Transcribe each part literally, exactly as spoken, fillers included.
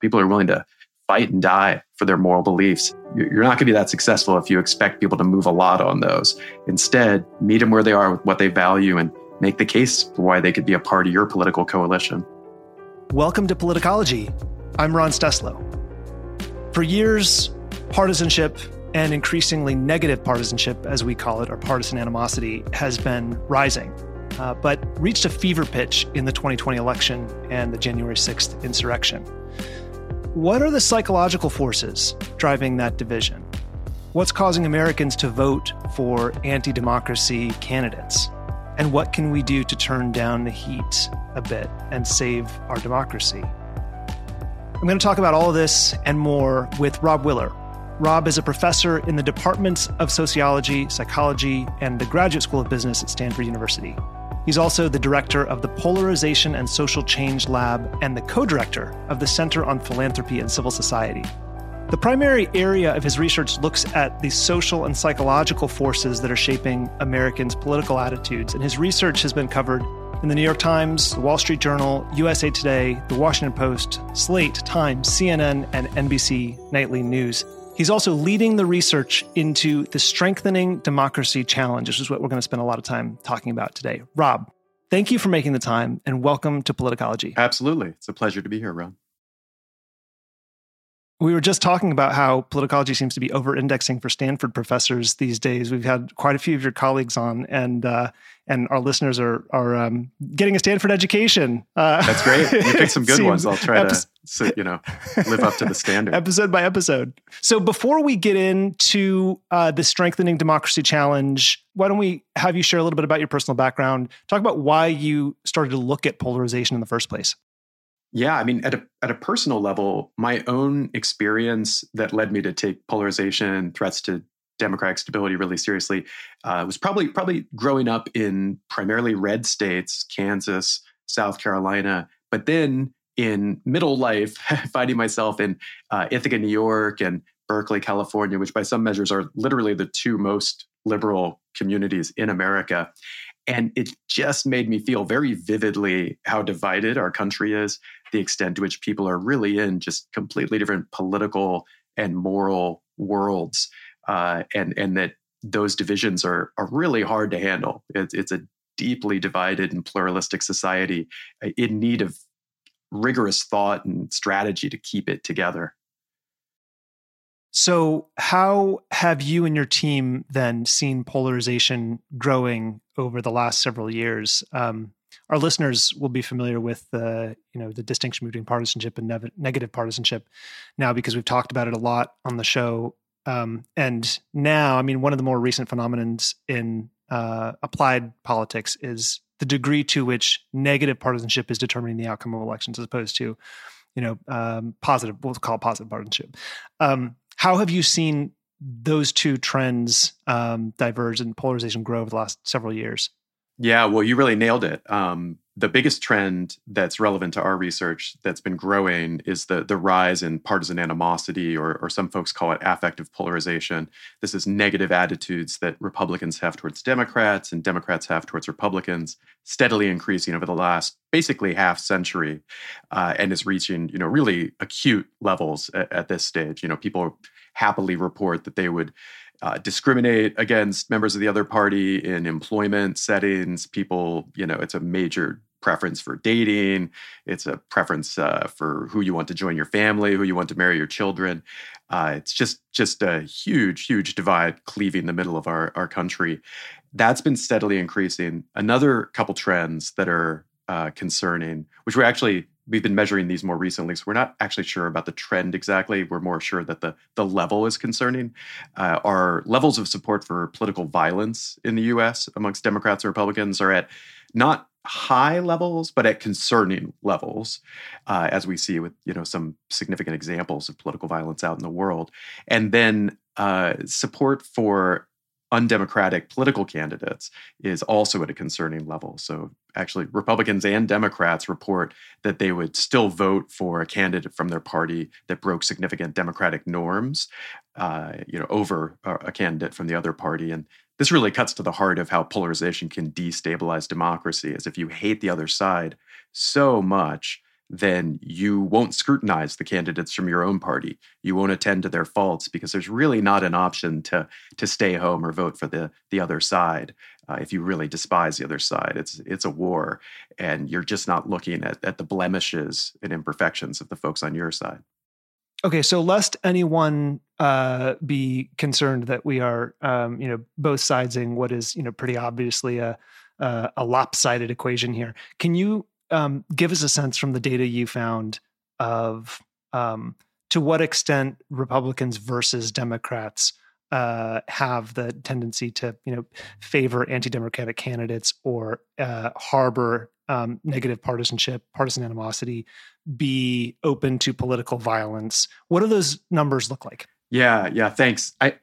people are willing to fight and die for their moral beliefs. You're not going to be that successful if you expect people to move a lot on those. Instead, meet them where they are with what they value and make the case for why they could be a part of your political coalition. Welcome to Politicology. I'm Ron Steslow. For years, partisanship and increasingly negative partisanship, as we call it, or partisan animosity, has been rising, uh, but reached a fever pitch in the twenty twenty election and the January sixth insurrection. What are the psychological forces driving that division? What's causing Americans to vote for anti-democracy candidates? And what can we do to turn down the heat a bit and save our democracy? I'm going to talk about all of this and more with Rob Willer. Rob is a professor in the departments of sociology, psychology, and the Graduate School of Business at Stanford University. He's also the director of the Polarization and Social Change Lab and the co-director of the Center on Philanthropy and Civil Society. The primary area of his research looks at the social and psychological forces that are shaping Americans' political attitudes, and his research has been covered in the New York Times, the Wall Street Journal, U S A Today, the Washington Post, Slate, Time, C N N, and N B C Nightly News. He's also leading the research into the Strengthening Democracy Challenge, which is what we're going to spend a lot of time talking about today. Rob, thank you for making the time and welcome to Politicology. Absolutely. It's a pleasure to be here, Ron. We were just talking about how politicology seems to be over-indexing for Stanford professors these days. We've had quite a few of your colleagues on, and uh, and our listeners are are um, getting a Stanford education. Uh, That's great. You picked some good ones. I'll try epi- to you know live up to the standard. Episode by episode. So before we get into uh, the Strengthening Democracy Challenge, why don't we have you share a little bit about your personal background? Talk about why you started to look at polarization in the first place. Yeah, I mean, at a at a personal level, my own experience that led me to take polarization and threats to democratic stability really seriously uh, was probably probably growing up in primarily red states, Kansas, South Carolina, but then in middle life, finding myself in uh, Ithaca, New York, and Berkeley, California, which by some measures are literally the two most liberal communities in America. And it just made me feel very vividly how divided our country is, the extent to which people are really in just completely different political and moral worlds, uh, and and that those divisions are are really hard to handle. It's, it's a deeply divided and pluralistic society in need of rigorous thought and strategy to keep it together. So how have you and your team then seen polarization growing over the last several years? Um, our listeners will be familiar with the, you know, the distinction between partisanship and ne- negative partisanship now, because we've talked about it a lot on the show. Um, and now, I mean, one of the more recent phenomenons in uh, applied politics is the degree to which negative partisanship is determining the outcome of elections as opposed to, you know, um, positive, we'll call it positive partisanship. Um, How have you seen those two trends um, diverge and polarization grow over the last several years? Yeah, well, you really nailed it. Um, the biggest trend that's relevant to our research that's been growing is the the rise in partisan animosity, or, or some folks call it affective polarization. This is negative attitudes that Republicans have towards Democrats and Democrats have towards Republicans, steadily increasing over the last basically half century, uh, and is reaching, you know, really acute levels at, at this stage. You know, people happily report that they would Uh, discriminate against members of the other party in employment settings. People, you know, it's a major preference for dating. It's a preference uh, for who you want to join your family, who you want to marry your children. Uh, it's just just a huge, huge divide cleaving the middle of our, our country. That's been steadily increasing. Another couple trends that are uh, concerning, which we're actually, we've been measuring these more recently, so we're not actually sure about the trend exactly. We're more sure that the, the level is concerning. Uh, our levels of support for political violence in the U S amongst Democrats and Republicans are at not high levels, but at concerning levels, uh, as we see with, you know, some significant examples of political violence out in the world. And then uh, support for undemocratic political candidates is also at a concerning level. So actually, Republicans and Democrats report that they would still vote for a candidate from their party that broke significant democratic norms, uh, you know, over a candidate from the other party. And this really cuts to the heart of how polarization can destabilize democracy, as if you hate the other side so much then you won't scrutinize the candidates from your own party. You won't attend to their faults because there's really not an option to, to stay home or vote for the, the other side. Uh, if you really despise the other side, it's it's a war, and you're just not looking at, at the blemishes and imperfections of the folks on your side. Okay, so lest anyone uh, be concerned that we are, um, you know, both sidesing what is, you know, pretty obviously a a, a lopsided equation here. Can you um, give us a sense from the data you found of um, to what extent Republicans versus Democrats uh, have the tendency to, you know, favor anti-democratic candidates or uh, harbor Um, negative partisanship, partisan animosity, be open to political violence? What do those numbers look like? Yeah, yeah, thanks. I,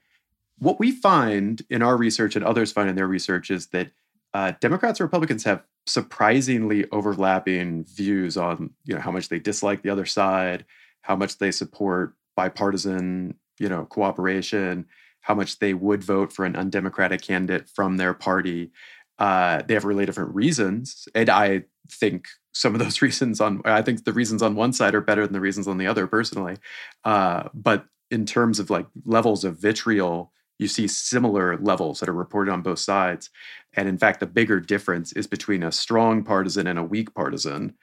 what we find in our research and others find in their research is that uh, Democrats and Republicans have surprisingly overlapping views on, you know, how much they dislike the other side, how much they support bipartisan, you know, cooperation, how much they would vote for an undemocratic candidate from their party. Uh, they have really different reasons, and I think some of those reasons on, I think the reasons on one side are better than the reasons on the other, personally. Uh, but in terms of like levels of vitriol, you see similar levels that are reported on both sides. And in fact, the bigger difference is between a strong partisan and a weak partisan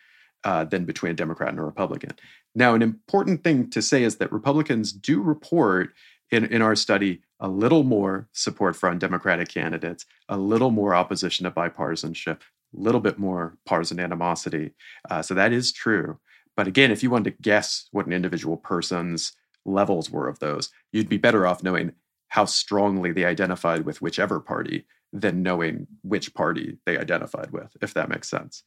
uh, than between a Democrat and a Republican. Now, an important thing to say is that Republicans do report in, in our study a little more support for undemocratic candidates, a little more opposition to bipartisanship, a little bit more partisan animosity. Uh, so that is true. But again, if you wanted to guess what an individual person's levels were of those, you'd be better off knowing how strongly they identified with whichever party than knowing which party they identified with, if that makes sense.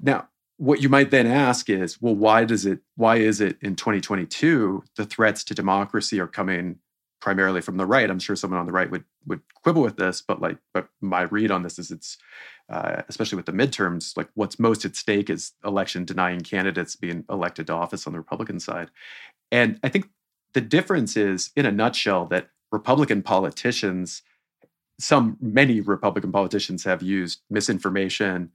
Now, what you might then ask is, well, why does it? Why is it in twenty twenty-two the threats to democracy are coming primarily from the right? I'm sure someone on the right would would quibble with this, but like, but my read on this is it's, uh, especially with the midterms, like what's most at stake is election-denying candidates being elected to office on the Republican side. And I think the difference is, in a nutshell, that Republican politicians, some many Republican politicians have used misinformation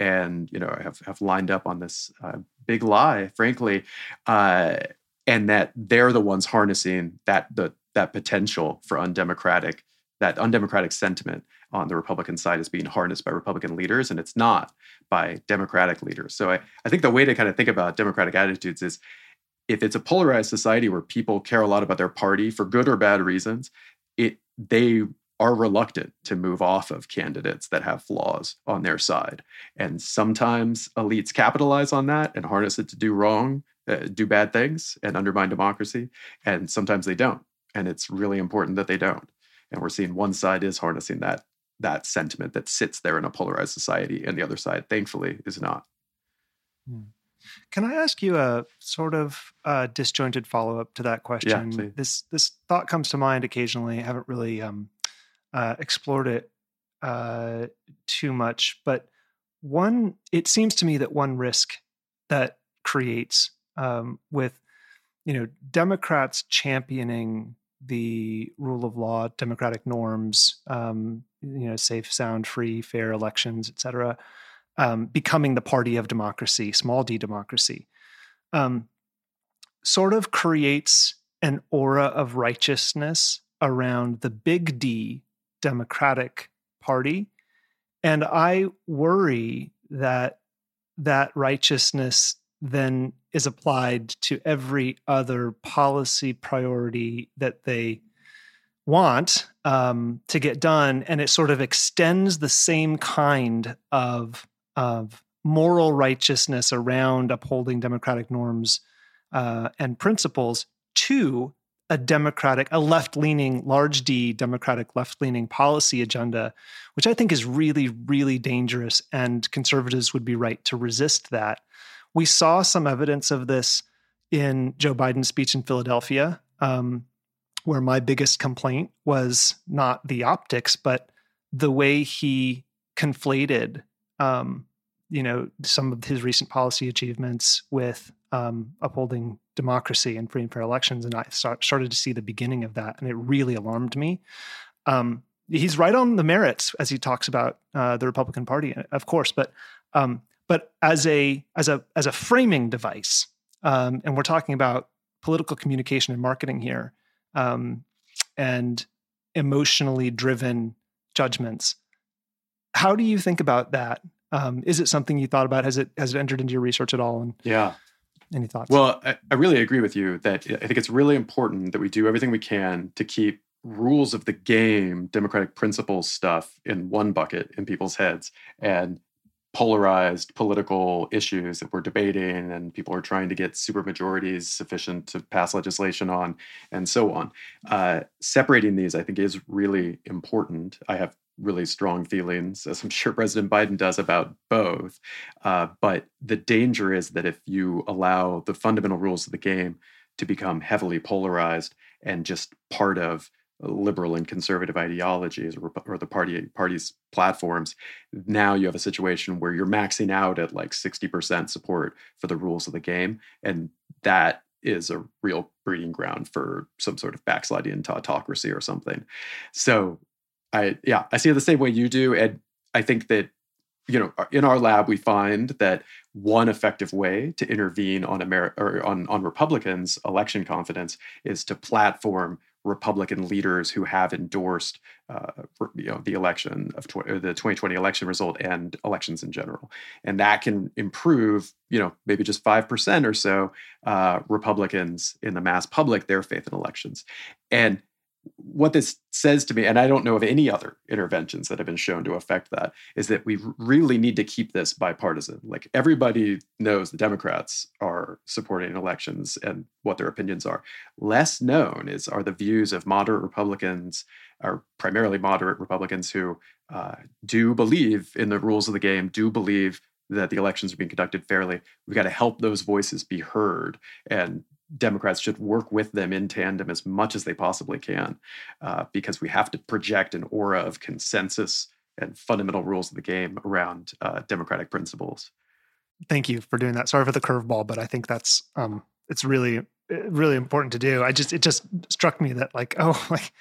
and, you know, have, have lined up on this uh, big lie, frankly, uh, and that they're the ones harnessing that the that potential for undemocratic, that undemocratic sentiment on the Republican side is being harnessed by Republican leaders, and it's not by Democratic leaders. So I, I think the way to kind of think about Democratic attitudes is, if it's a polarized society where people care a lot about their party for good or bad reasons, it they are reluctant to move off of candidates that have flaws on their side. And sometimes elites capitalize on that and harness it to do wrong, uh, do bad things and undermine democracy. And sometimes they don't. And it's really important that they don't. And we're seeing one side is harnessing that that sentiment that sits there in a polarized society, and the other side, thankfully, is not. Can I ask you a sort of uh, disjointed follow-up to that question? Yeah, this this thought comes to mind occasionally. I haven't really um, uh, explored it uh, too much, but one, it seems to me that one risk that creates um, with, you know, Democrats championing the rule of law, democratic norms, um, you know, safe, sound, free, fair elections, et cetera, um, becoming the party of democracy, small d democracy, um, sort of creates an aura of righteousness around the big D Democratic Party. And I worry that that righteousness then is applied to every other policy priority that they want um, to get done. And it sort of extends the same kind of, of moral righteousness around upholding democratic norms uh, and principles to a democratic, a left-leaning, large D democratic left-leaning policy agenda, which I think is really, really dangerous. And conservatives would be right to resist that. We saw some evidence of this in Joe Biden's speech in Philadelphia, um, where my biggest complaint was not the optics, but the way he conflated, um, you know, some of his recent policy achievements with um, upholding democracy and free and fair elections. And I start, started to see the beginning of that, and it really alarmed me. Um, he's right on the merits as he talks about uh, the Republican Party, of course, but um, But as a as a as a framing device, um, and we're talking about political communication and marketing here, um, and emotionally driven judgments. How do you think about that? Um, is it something you thought about? Has it has it entered into your research at all? And yeah. Any thoughts? Well, I, I really agree with you that I think it's really important that we do everything we can to keep rules of the game, democratic principles stuff in one bucket in people's heads, and polarized political issues that we're debating and people are trying to get super majorities sufficient to pass legislation on and so on. Uh, separating these, I think, is really important. I have really strong feelings, as I'm sure President Biden does, about both. Uh, but the danger is that if you allow the fundamental rules of the game to become heavily polarized and just part of liberal and conservative ideologies or, or the party party's platforms, now you have a situation where you're maxing out at like sixty percent support for the rules of the game. And that is a real breeding ground for some sort of backsliding into autocracy or something. So I, yeah, I see it the same way you do. And I think that, you know, in our lab, we find that one effective way to intervene on Ameri- or on, on Republicans' election confidence is to platform Republican leaders who have endorsed, uh, you know, the election of tw- the twenty twenty election result and elections in general, and that can improve, you know, maybe just five percent or so uh, Republicans in the mass public their faith in elections. And what this says to me, and I don't know of any other interventions that have been shown to affect that, is that we really need to keep this bipartisan. Like, everybody knows the Democrats are supporting elections and what their opinions are. Less known is are the views of moderate Republicans, or primarily moderate Republicans, who uh, do believe in the rules of the game, do believe that the elections are being conducted fairly. We've got to help those voices be heard, and Democrats should work with them in tandem as much as they possibly can, uh, because we have to project an aura of consensus and fundamental rules of the game around uh, democratic principles. Thank you for doing that. Sorry for the curveball, but I think that's um, it's really, really important to do. I just it just struck me that like oh like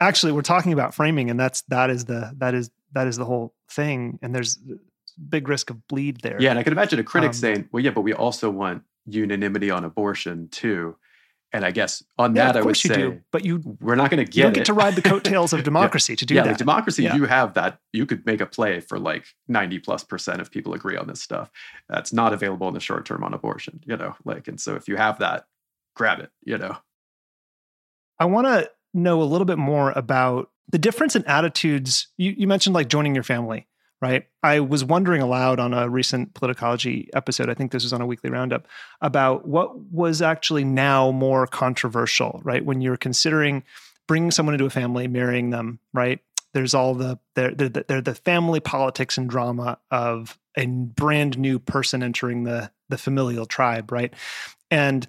actually we're talking about framing, and that's that is the that is that is the whole thing, and there's big risk of bleed there. Yeah, and I can imagine a critic um, saying, "Well, yeah, but we also want unanimity on abortion too," and I guess on yeah, that I would say, do, but you we're not going to get you don't get it. to ride the coattails of democracy yeah. to do yeah, that. Like democracy, yeah. you have that. You could make a play for like ninety plus percent of people agree on this stuff. That's not available in the short term on abortion, you know. Like, and so if you have that, grab it, you know. I want to know a little bit more about the difference in attitudes. You, you mentioned like joining your family. Right. I was wondering aloud on a recent Politicology episode, I think this was on a weekly roundup, about what was actually now more controversial, right? When you're considering bringing someone into a family, marrying them, right? There's all the, they're, they're, they're the family politics and drama of a brand new person entering the, the familial tribe, right? And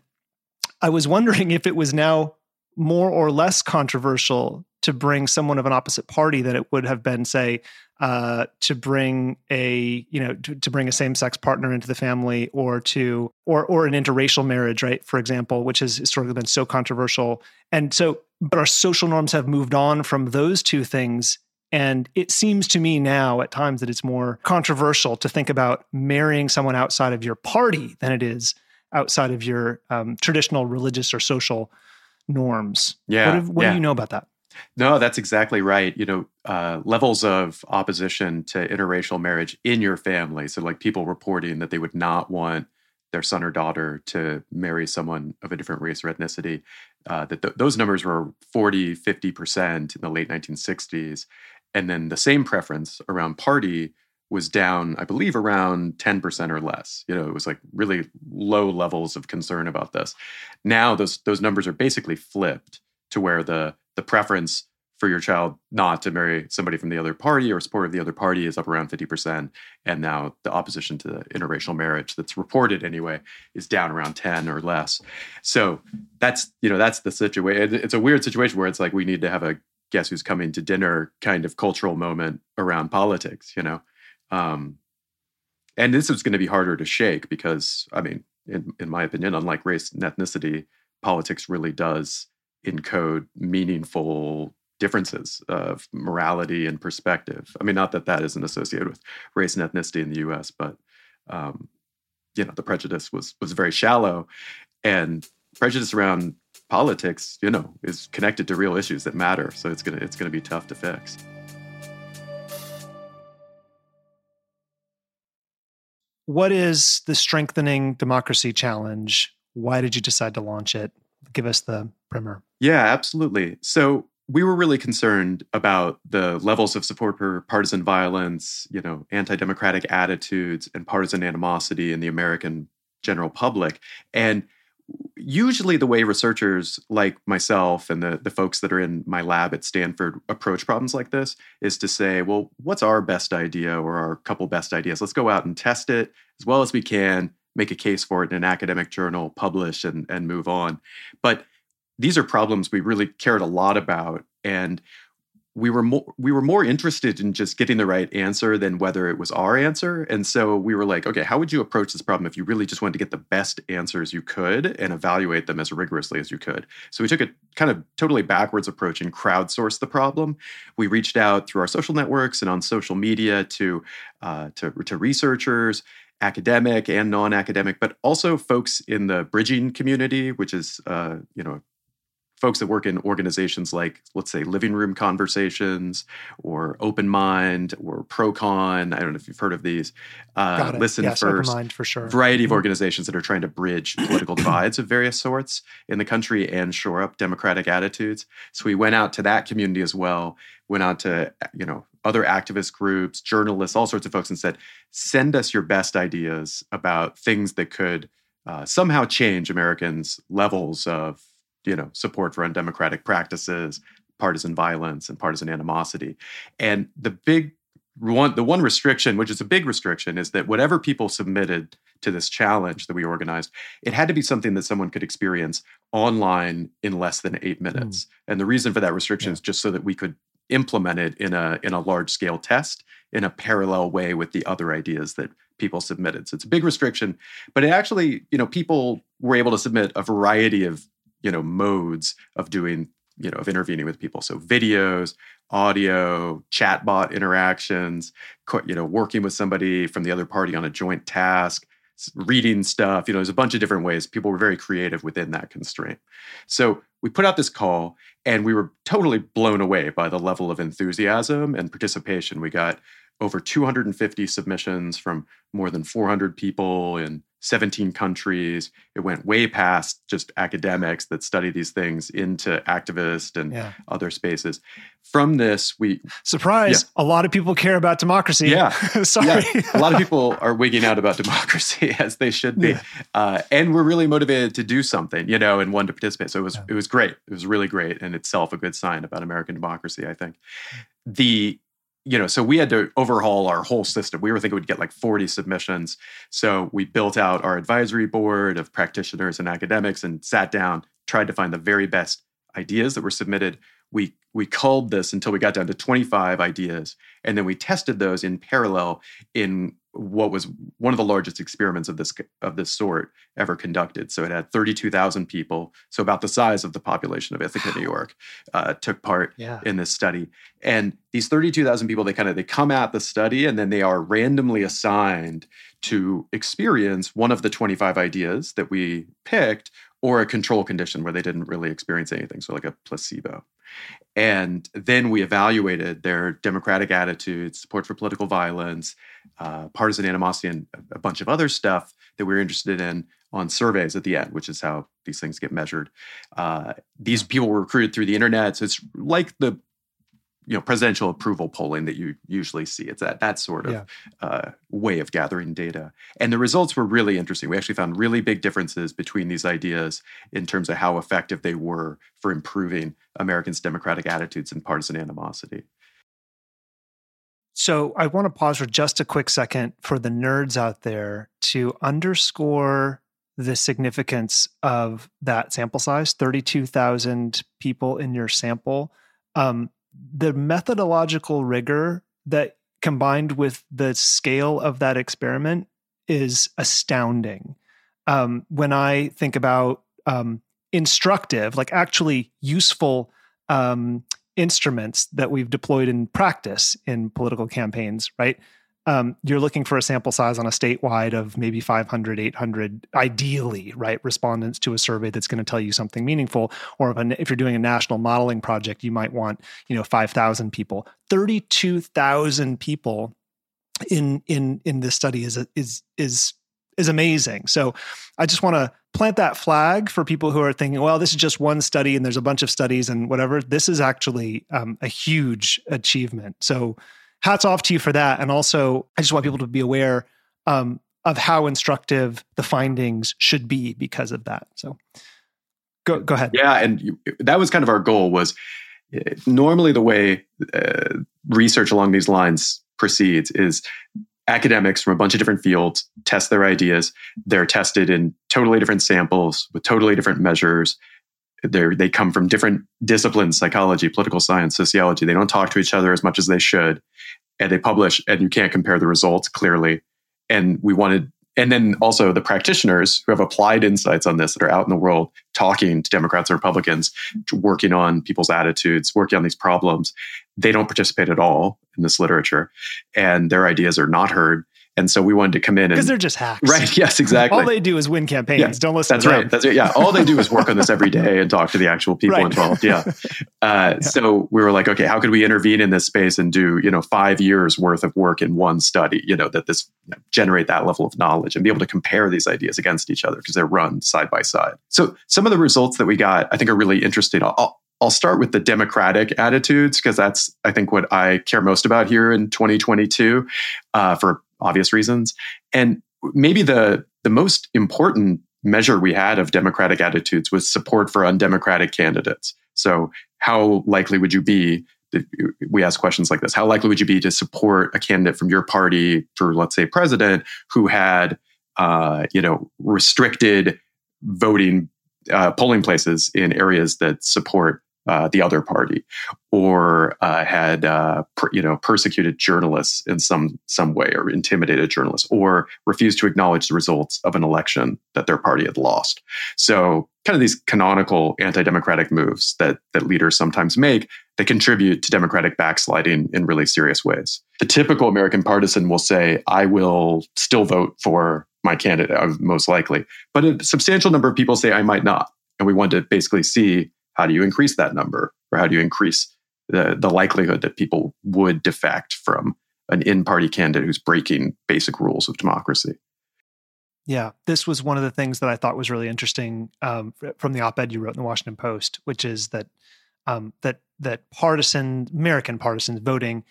I was wondering if it was now more or less controversial to bring someone of an opposite party than it would have been, say, uh, to bring a, you know, to, to bring a same-sex partner into the family, or to, or or an interracial marriage, right, for example, which has historically been so controversial. And so, but our social norms have moved on from those two things. And it seems to me now at times that it's more controversial to think about marrying someone outside of your party than it is outside of your um, traditional religious or social norms. Yeah. What, what yeah. do you know about that? No, that's exactly right. You know, uh, levels of opposition to interracial marriage in your family. So like people reporting that they would not want their son or daughter to marry someone of a different race or ethnicity, uh, that th- those numbers were forty, fifty percent in the late nineteen sixties. And then the same preference around party was down, I believe, around ten percent or less. You know, it was like really low levels of concern about this. Now those those numbers are basically flipped to where the the preference for your child not to marry somebody from the other party or support of the other party is up around fifty percent. And now the opposition to interracial marriage that's reported anyway is down around ten or less. So that's, you know, that's the situation. It's a weird situation where it's like, we need to have a guess who's coming to dinner kind of cultural moment around politics, you know? Um, and this is going to be harder to shake because, I mean, in, in my opinion, unlike race and ethnicity, politics really does encode meaningful differences of morality and perspective. I mean, not that that isn't associated with race and ethnicity in the U S, but um, you know, the prejudice was was very shallow. And prejudice around politics, you know, is connected to real issues that matter. So it's gonna it's gonna be tough to fix. What is the Strengthening Democracy Challenge? Why did you decide to launch it? Give us the primer. Yeah, absolutely. So we were really concerned about the levels of support for partisan violence, you know, anti-democratic attitudes and partisan animosity in the American general public. And usually the way researchers like myself and the, the folks that are in my lab at Stanford approach problems like this is to say, well, what's our best idea or our couple best ideas? Let's go out and test it as well as we can, make a case for it in an academic journal, publish, and, and move on. But these are problems we really cared a lot about. And we were, more, we were more interested in just getting the right answer than whether it was our answer. And so we were like, okay, how would you approach this problem if you really just wanted to get the best answers you could and evaluate them as rigorously as you could? So we took a kind of totally backwards approach and crowdsourced the problem. We reached out through our social networks and on social media to uh, to, to researchers, academic and non-academic, but also folks in the bridging community, which is, uh, you know, folks that work in organizations like, let's say, Living Room Conversations or Open Mind or ProCon. I don't know if you've heard of these. Uh, Got it. Listen yes, First. Open Mind for sure. Variety of organizations that are trying to bridge political divides of various sorts in the country and shore up democratic attitudes. So we went out to that community as well. Went out to, you know, other activist groups, journalists, all sorts of folks, and said, send us your best ideas about things that could uh, somehow change Americans' levels of, you know, support for undemocratic practices, partisan violence, and partisan animosity. And the big one, the one restriction, which is a big restriction, is that whatever people submitted to this challenge that we organized, it had to be something that someone could experience online in less than eight minutes. Mm. And the reason for that restriction yeah. is just so that we could implement it in a in a large-scale test in a parallel way with the other ideas that people submitted. So it's a big restriction, but it actually, you know, people were able to submit a variety of, you know, modes of doing, you know, of intervening with people. So videos, audio, chatbot interactions, co- you know, working with somebody from the other party on a joint task, reading stuff, you know, there's a bunch of different ways. People were very creative within that constraint. So we put out this call and we were totally blown away by the level of enthusiasm and participation. We got over two hundred fifty submissions from more than four hundred people in seventeen countries. It went way past just academics that study these things into activists and yeah. other spaces. From this, we... Surprise! Yeah. A lot of people care about democracy. Yeah. Sorry. Yeah. A lot of people are wigging out about democracy, as they should be. Yeah. Uh, and we're really motivated to do something, you know, and one to participate. So it was, yeah. it was great. It was really great, and itself a good sign about American democracy, I think. The... You know, so we had to overhaul our whole system. We were thinking we'd get like forty submissions. So we built out our advisory board of practitioners and academics and sat down, tried to find the very best ideas that were submitted. We we culled this until we got down to twenty-five ideas. And then we tested those in parallel in what was one of the largest experiments of this of this sort ever conducted. So it had thirty-two thousand people, so about the size of the population of Ithaca, New York, uh, took part yeah. in this study. And these thirty-two thousand people, they kind of, they come at the study and then they are randomly assigned to experience one of the twenty-five ideas that we picked or a control condition where they didn't really experience anything, so like a placebo. And then we evaluated their democratic attitudes, support for political violence, uh, partisan animosity, and a bunch of other stuff that we were interested in on surveys at the end, which is how these things get measured. Uh, these people were recruited through the internet, so it's like the, you know, presidential approval polling that you usually see. It's that that sort of yeah. uh, way of gathering data. And the results were really interesting. We actually found really big differences between these ideas in terms of how effective they were for improving Americans' democratic attitudes and partisan animosity. So I want to pause for just a quick second for the nerds out there to underscore the significance of that sample size, thirty-two thousand people in your sample. Um, The methodological rigor that combined with the scale of that experiment is astounding. Um, when I think about um, instructive, like actually useful um, instruments that we've deployed in practice in political campaigns, right? Um, you're looking for a sample size on a statewide of maybe five hundred, eight hundred, ideally, right, respondents to a survey that's going to tell you something meaningful. Or if, a, if you're doing a national modeling project, you might want, you know, five thousand people. thirty-two thousand people in in in this study is is is is amazing. So I just want to plant that flag for people who are thinking, well, this is just one study and there's a bunch of studies and whatever. This is actually um, a huge achievement. So hats off to you for that. And also, I just want people to be aware um, of how instructive the findings should be because of that. So go go ahead. Yeah, and you, that was kind of our goal was uh, normally the way uh, research along these lines proceeds is academics from a bunch of different fields test their ideas. They're tested in totally different samples with totally different measures. They're, they come from different disciplines, psychology, political science, sociology. They don't talk to each other as much as they should. And they publish, and you can't compare the results clearly. And we wanted, and then also the practitioners who have applied insights on this that are out in the world talking to Democrats and Republicans, working on people's attitudes, working on these problems, they don't participate at all in this literature. And their ideas are not heard. And so we wanted to come in and... Because they're just hacks. Right, yes, exactly. All they do is win campaigns. Yeah, Don't listen that's to right, them. That's right, yeah. All they do is work on this every day and talk to the actual people right. involved, yeah. Uh, yeah. So we were like, okay, how could we intervene in this space and do, you know, five years worth of work in one study, you know, that this you know, generate that level of knowledge and be able to compare these ideas against each other because they're run side by side. So some of the results that we got, I think, are really interesting. I'll, I'll start with the democratic attitudes because that's, I think, what I care most about here in twenty twenty-two uh, for obvious reasons. And maybe the, the most important measure we had of democratic attitudes was support for undemocratic candidates. So how likely would you be, we ask questions like this, how likely would you be to support a candidate from your party for, let's say, president who had, uh, you know, restricted voting uh, polling places in areas that support Uh, the other party, or uh, had uh, per, you know persecuted journalists in some some way, or intimidated journalists, or refused to acknowledge the results of an election that their party had lost. So, kind of these canonical anti-democratic moves that that leaders sometimes make that contribute to democratic backsliding in really serious ways. The typical American partisan will say, "I will still vote for my candidate, most likely," but a substantial number of people say, "I might not," and we want to basically see. How do you increase that number? Or how do you increase the, the likelihood that people would defect from an in-party candidate who's breaking basic rules of democracy? Yeah, this was one of the things that I thought was really interesting um, from the op-ed you wrote in the Washington Post, which is that um, that that partisan American partisan voting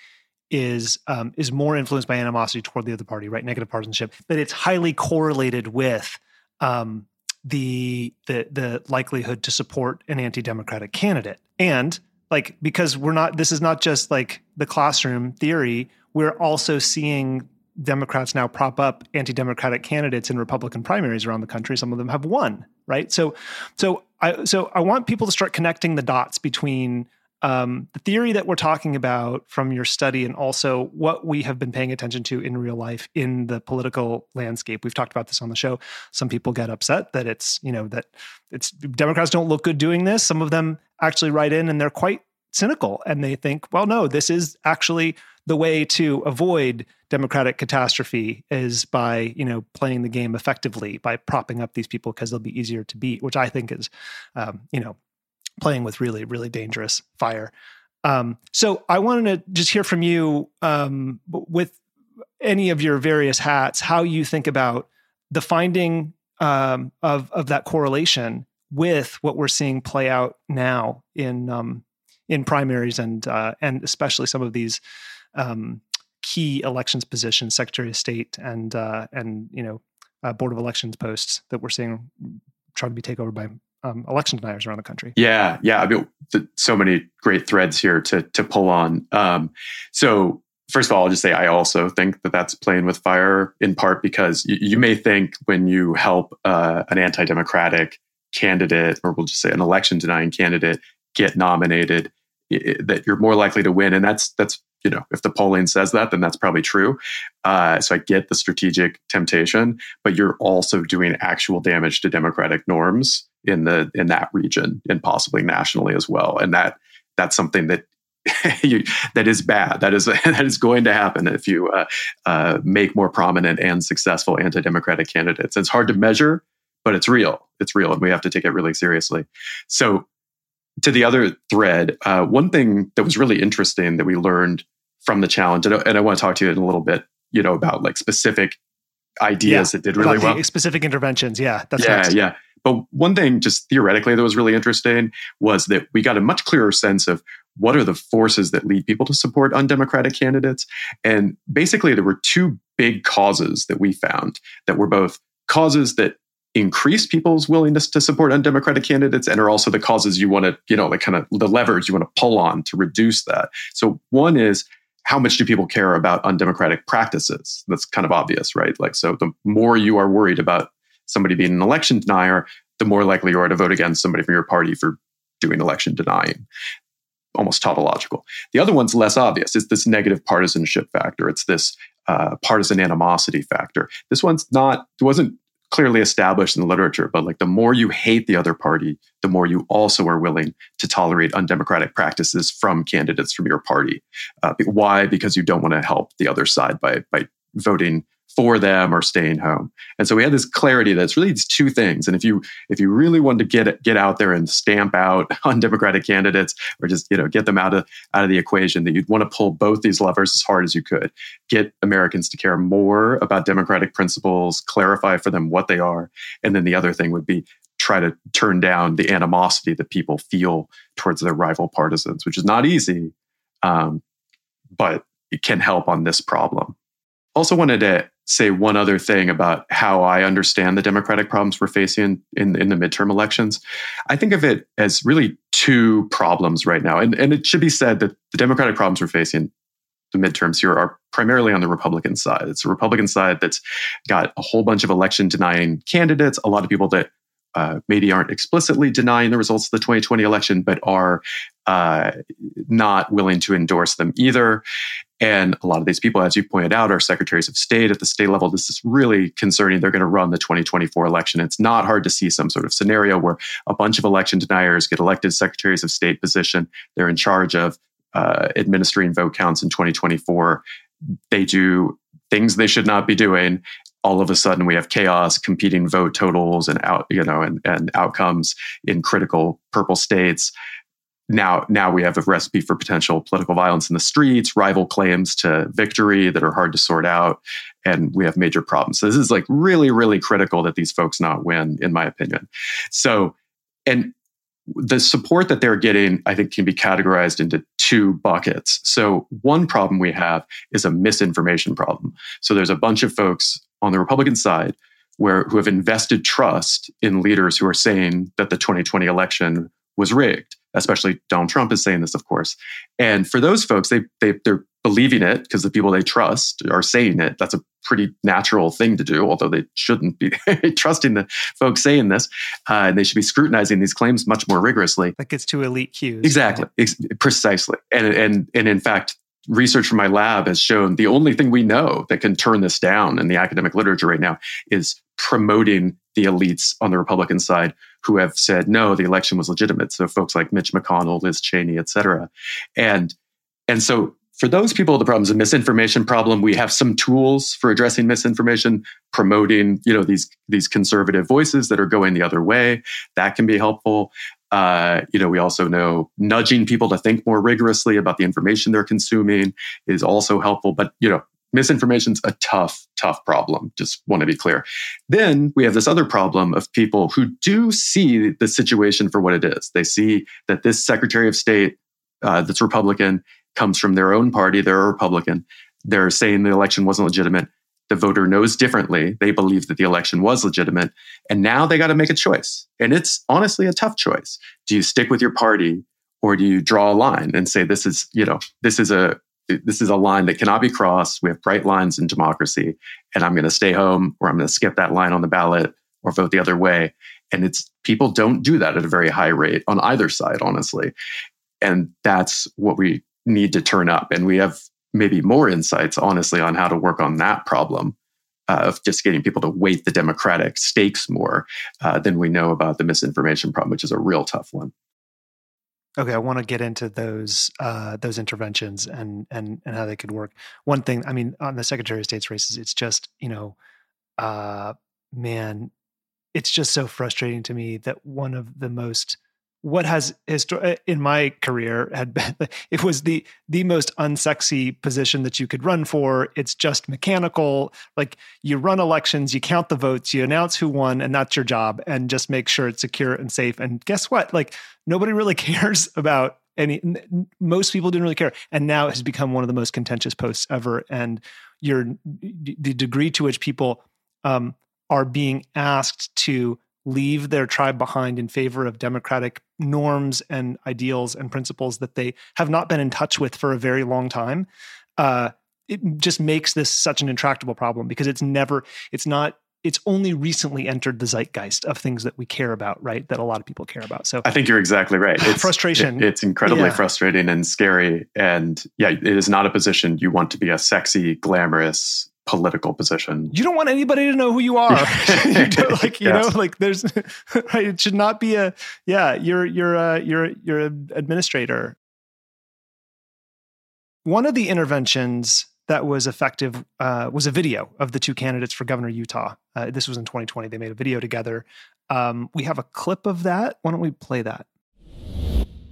is um, is more influenced by animosity toward the other party, right? Negative partisanship, but it's highly correlated with. Um, the the the likelihood to support an anti-democratic candidate. And like, because we're not, this is not just like the classroom theory, we're also seeing Democrats now prop up anti-democratic candidates in Republican primaries around the country. Some of them have won, right? So, so I, so I want people to start connecting the dots between um, the theory that we're talking about from your study and also what we have been paying attention to in real life in the political landscape. We've talked about this on the show. Some people get upset that it's, you know, that it's Democrats don't look good doing this. Some of them actually write in and they're quite cynical and they think, well, no, this is actually the way to avoid democratic catastrophe is by, you know, playing the game effectively by propping up these people because they'll be easier to beat, which I think is, um, you know, playing with really, really dangerous fire. Um, so I wanted to just hear from you um, with any of your various hats, how you think about the finding um, of of that correlation with what we're seeing play out now in um, in primaries and uh, and especially some of these um, key elections positions, Secretary of State and uh, and you know uh, Board of Elections posts that we're seeing trying to be taken over by. Um, election deniers around the country. Yeah, yeah. I mean, th- so many great threads here to to pull on. Um, so first of all, I'll just say I also think that that's playing with fire in part because y- you may think when you help uh, an anti-democratic candidate, or we'll just say an election-denying candidate, get nominated, it, that you're more likely to win. And that's that's you know, if the polling says that, then that's probably true. Uh, so I get the strategic temptation, but you're also doing actual damage to democratic norms in the in that region and possibly nationally as well. And that that's something that you, that is bad. That is that is going to happen if you uh, uh, make more prominent and successful anti-democratic candidates. It's hard to measure, but it's real. It's real, and we have to take it really seriously. So, to the other thread, uh, one thing that was really interesting that we learned from the challenge, and I, and I want to talk to you in a little bit, you know, about like specific ideas yeah, that did really well, specific interventions. Yeah, that's yeah, next. yeah. But one thing, just theoretically, that was really interesting was that we got a much clearer sense of what are the forces that lead people to support undemocratic candidates. And basically, there were two big causes that we found that were both causes that increase people's willingness to support undemocratic candidates and are also the causes you want to, you know, like kind of the levers you want to pull on to reduce that. So one is, how much do people care about undemocratic practices? That's kind of obvious, right? Like, so the more you are worried about somebody being an election denier, the more likely you are to vote against somebody from your party for doing election denying. Almost tautological. The other one's less obvious. It's this negative partisanship factor. It's this uh, partisan animosity factor. This one's not, it wasn't clearly established in the literature, but like the more you hate the other party, the more you also are willing to tolerate undemocratic practices from candidates from your party. Uh, why? Because you don't want to help the other side by by voting for them or staying home. And so we had this clarity that's really these two things. And if you if you really wanted to get get out there and stamp out undemocratic candidates, or just, you know, get them out of out of the equation, that you'd want to pull both these levers as hard as you could. Get Americans to care more about democratic principles, clarify for them what they are. And then the other thing would be try to turn down the animosity that people feel towards their rival partisans, which is not easy, um, but it can help on this problem. Also wanted to say one other thing about how I understand the democratic problems we're facing in, in, in the midterm elections. I think of it as really two problems right now. And, and it should be said that the democratic problems we're facing the midterms here are primarily on the Republican side. It's the Republican side that's got a whole bunch of election-denying candidates, a lot of people that Uh, maybe aren't explicitly denying the results of the twenty twenty election, but are uh, not willing to endorse them either. And a lot of these people, as you pointed out, are secretaries of state at the state level. This is really concerning. They're going to run the twenty twenty-four election. It's not hard to see some sort of scenario where a bunch of election deniers get elected secretaries of state position. They're in charge of uh, administering vote counts in twenty twenty-four. They do things they should not be doing. All of a sudden, we have chaos, competing vote totals, and out, you know, and, and outcomes in critical purple states. Now, now we have a recipe for potential political violence in the streets, rival claims to victory that are hard to sort out, and we have major problems. So this is like really, really critical that these folks not win, in my opinion. So, and the support that they're getting, I think, can be categorized into two buckets. So one problem we have is a misinformation problem. So there's a bunch of folks on the Republican side, where who have invested trust in leaders who are saying that the twenty twenty election was rigged, especially Donald Trump is saying this, of course. And for those folks, they, they, they're believing it because the people they trust are saying it. That's a pretty natural thing to do, although they shouldn't be trusting the folks saying this. Uh, and they should be scrutinizing these claims much more rigorously. That gets to elite cues. Exactly, right? ex- precisely. And, and, and in fact, research from my lab has shown the only thing we know that can turn this down in the academic literature right now is promoting the elites on the Republican side who have said, no, the election was legitimate. So folks like Mitch McConnell, Liz Cheney, et cetera. And, and so for those people, the problem is a misinformation problem. We have some tools for addressing misinformation, promoting, you know, these, these conservative voices that are going the other way. That can be helpful. Uh, you know, we also know nudging people to think more rigorously about the information they're consuming is also helpful. But, you know, misinformation's a tough, tough problem. Just want to be clear. Then we have this other problem of people who do see the situation for what it is. They see that this Secretary of State uh, that's Republican comes from their own party. They're a Republican. They're saying the election wasn't legitimate. The voter knows differently. They believe that the election was legitimate. And now they got to make a choice. And it's honestly a tough choice. Do you stick with your party or do you draw a line and say, this is, you know, this is a, this is a line that cannot be crossed. We have bright lines in democracy and I'm going to stay home or I'm going to skip that line on the ballot or vote the other way. And it's, people don't do that at a very high rate on either side, honestly. And that's what we need to turn up. And we have maybe more insights, honestly, on how to work on that problem uh, of just getting people to weight the democratic stakes more uh, than we know about the misinformation problem, which is a real tough one. Okay, I want to get into those uh, those interventions and and and how they could work. One thing, I mean, on the Secretary of State's races, it's just, you know, uh, man, it's just so frustrating to me that one of the most, what has histor- in my career had been, it was the the most unsexy position that you could run for. It's just mechanical. Like, you run elections, you count the votes, you announce who won, and that's your job, and just make sure it's secure and safe. And guess what? Like, nobody really cares about any, most people didn't really care. And now it has become one of the most contentious posts ever. And your, the degree to which people um, are being asked to leave their tribe behind in favor of democratic norms and ideals and principles that they have not been in touch with for a very long time, uh, it just makes this such an intractable problem, because it's never, it's not, it's only recently entered the zeitgeist of things that we care about, right? That a lot of people care about. So I think you're exactly right. It's frustration. It, it's incredibly yeah. frustrating and scary. And yeah, it is not a position you want to be, a sexy, glamorous political position. You don't want anybody to know who you are. you don't, like you yes. know, like there's, right? It should not be a yeah. You're you're uh, you're you're an administrator. One of the interventions that was effective uh, was a video of the two candidates for governor of Utah. Uh, this was in twenty twenty. They made a video together. Um, we have a clip of that. Why don't we play that?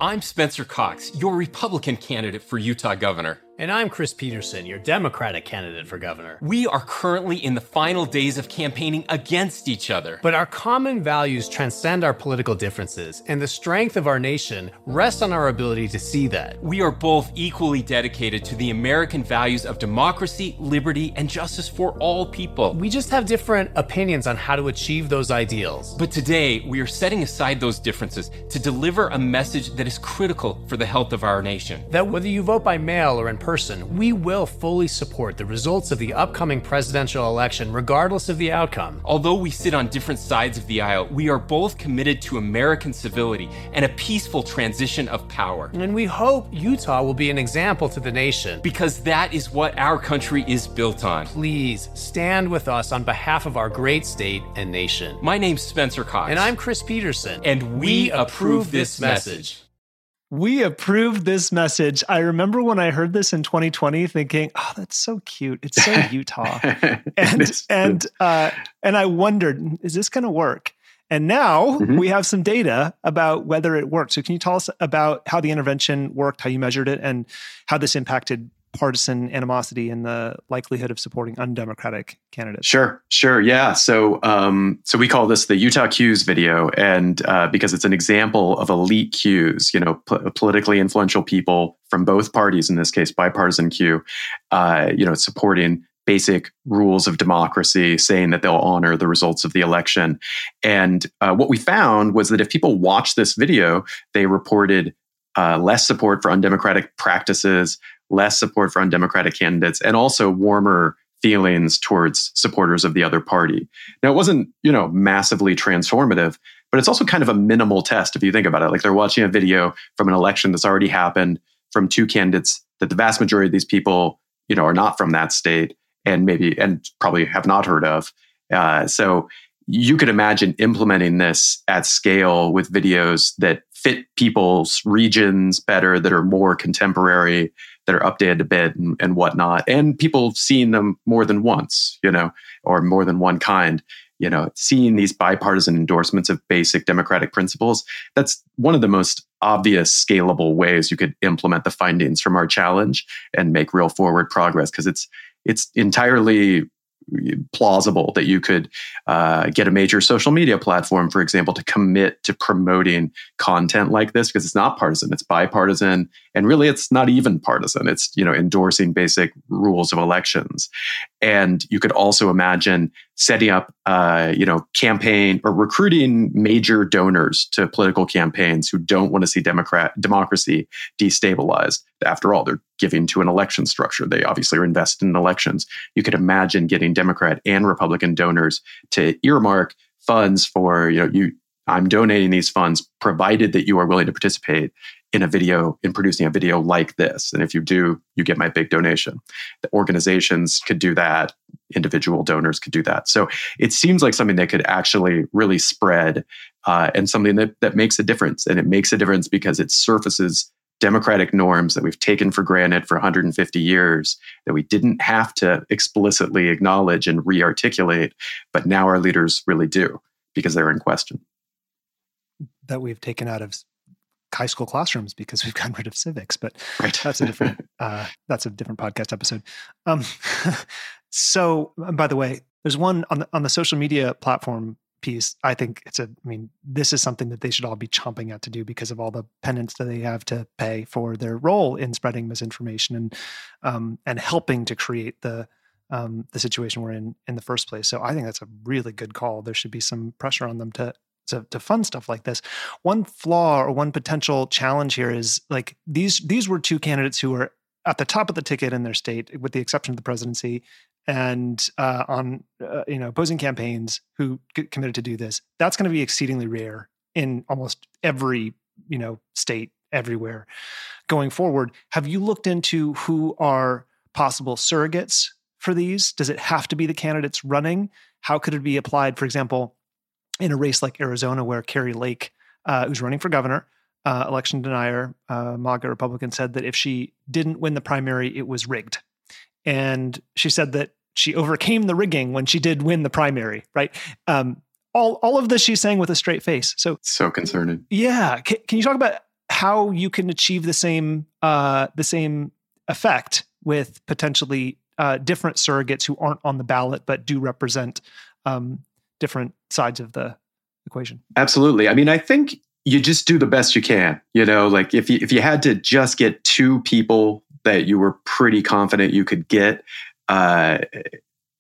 I'm Spencer Cox, your Republican candidate for Utah governor. And I'm Chris Peterson, your Democratic candidate for governor. We are currently in the final days of campaigning against each other. But our common values transcend our political differences, and the strength of our nation rests on our ability to see that. We are both equally dedicated to the American values of democracy, liberty, and justice for all people. We just have different opinions on how to achieve those ideals. But today, we are setting aside those differences to deliver a message that is critical for the health of our nation. That whether you vote by mail or in person, we will fully support the results of the upcoming presidential election, regardless of the outcome. Although we sit on different sides of the aisle, we are both committed to American civility and a peaceful transition of power. And we hope Utah will be an example to the nation. Because that is what our country is built on. Please stand with us on behalf of our great state and nation. My name's Spencer Cox. And I'm Chris Peterson. And we, we approve, approve this message. message. We approved this message. I remember when I heard this in twenty twenty thinking, oh, that's so cute. It's so Utah. and and uh, and I wondered, is this going to work? And now mm-hmm. we have some data about whether it worked. So can you tell us about how the intervention worked, how you measured it, and how this impacted partisan animosity and the likelihood of supporting undemocratic candidates? Sure, sure, yeah. So, um, so we call this the Utah Cues video, and uh, because it's an example of elite cues, you know, pl- politically influential people from both parties, in this case, bipartisan cue, uh, you know, supporting basic rules of democracy, saying that they'll honor the results of the election. And uh, what we found was that if people watched this video, they reported uh, less support for undemocratic practices, less support for undemocratic candidates, and also warmer feelings towards supporters of the other party. Now, it wasn't, you know, massively transformative, but it's also kind of a minimal test if you think about it. Like, they're watching a video from an election that's already happened from two candidates that the vast majority of these people, you know, are not from that state and maybe, and probably have not heard of. Uh, so you could imagine implementing this at scale with videos that fit people's regions better, that are more contemporary, that are updated a bit and, and whatnot, and people seeing them more than once, you know, or more than one kind, you know, seeing these bipartisan endorsements of basic democratic principles. That's one of the most obvious scalable ways you could implement the findings from our challenge and make real forward progress, because it's it's entirely plausible that you could uh, get a major social media platform, for example, to commit to promoting content like this, because it's not partisan, it's bipartisan, and really it's not even partisan. It's, you know, endorsing basic rules of elections. And you could also imagine setting up, uh, you know, campaign or recruiting major donors to political campaigns who don't want to see Democrat democracy destabilized. After all, they're giving to an election structure. They obviously are invested in elections. You could imagine getting Democrat and Republican donors to earmark funds for, you know, you I'm donating these funds, provided that you are willing to participate in a video, in producing a video like this. And if you do, you get my big donation. The organizations could do that. Individual donors could do that. So it seems like something that could actually really spread uh, and something that, that makes a difference. And it makes a difference because it surfaces democratic norms that we've taken for granted for one hundred fifty years that we didn't have to explicitly acknowledge and re-articulate, but now our leaders really do because they're in question. That we've taken out of high school classrooms because we've gotten rid of civics, but right. that's a different uh, that's a different podcast episode. Um, so, by the way, there's one on the, on the social media platform piece. I think it's a. I mean, this is something that they should all be chomping at to do because of all the penance that they have to pay for their role in spreading misinformation and um, and helping to create the um, the situation we're in in the first place. So, I think that's a really good call. There should be some pressure on them to. To, to fund stuff like this. One flaw or one potential challenge here is like these these were two candidates who were at the top of the ticket in their state, with the exception of the presidency, and uh, on uh, you know opposing campaigns who get committed to do this. That's going to be exceedingly rare in almost every you know state everywhere going forward. Have you looked into who are possible surrogates for these? Does it have to be the candidates running? How could it be applied? For example, in a race like Arizona, where Carrie Lake, uh, who's running for governor, uh, election denier, uh, MAGA Republican, said that if she didn't win the primary, it was rigged. And she said that she overcame the rigging when she did win the primary, right? Um, all all of this she's saying with a straight face. So so concerning. Yeah. Can, can you talk about how you can achieve the same uh, the same effect with potentially uh, different surrogates who aren't on the ballot but do represent um, different sides of the equation? Absolutely. I mean, I think you just do the best you can. You know, like if you, if you had to just get two people that you were pretty confident you could get uh,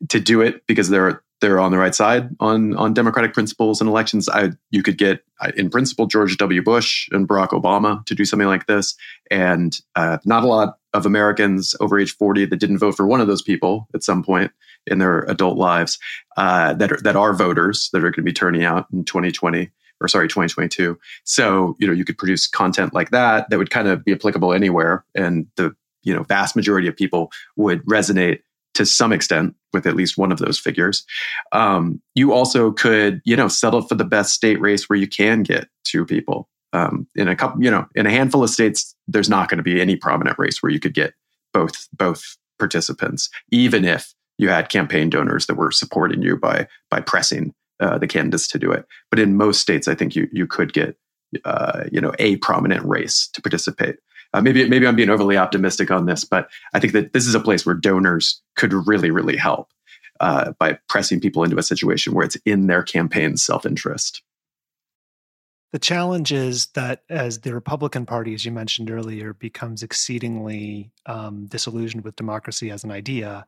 to do it because they're they're on the right side on on democratic principles and elections, I you could get in principle George W. Bush and Barack Obama to do something like this, and uh, not a lot of Americans over age forty that didn't vote for one of those people at some point in their adult lives uh, that are, that are voters that are going to be turning out in twenty twenty or sorry, twenty twenty-two. So, you know, you could produce content like that, that would kind of be applicable anywhere. And the, you know, vast majority of people would resonate to some extent with at least one of those figures. Um, you also could, you know, settle for the best state race where you can get two people. Um, in a couple, you know, in a handful of states, there's not going to be any prominent race where you could get both, both participants, even if you had campaign donors that were supporting you by by pressing uh, the candidates to do it. But in most states, I think you you could get uh, you know a prominent race to participate. Uh, maybe maybe I'm being overly optimistic on this, but I think that this is a place where donors could really really help uh, by pressing people into a situation where it's in their campaign's self-interest. The challenge is that as the Republican Party, as you mentioned earlier, becomes exceedingly um, disillusioned with democracy as an idea.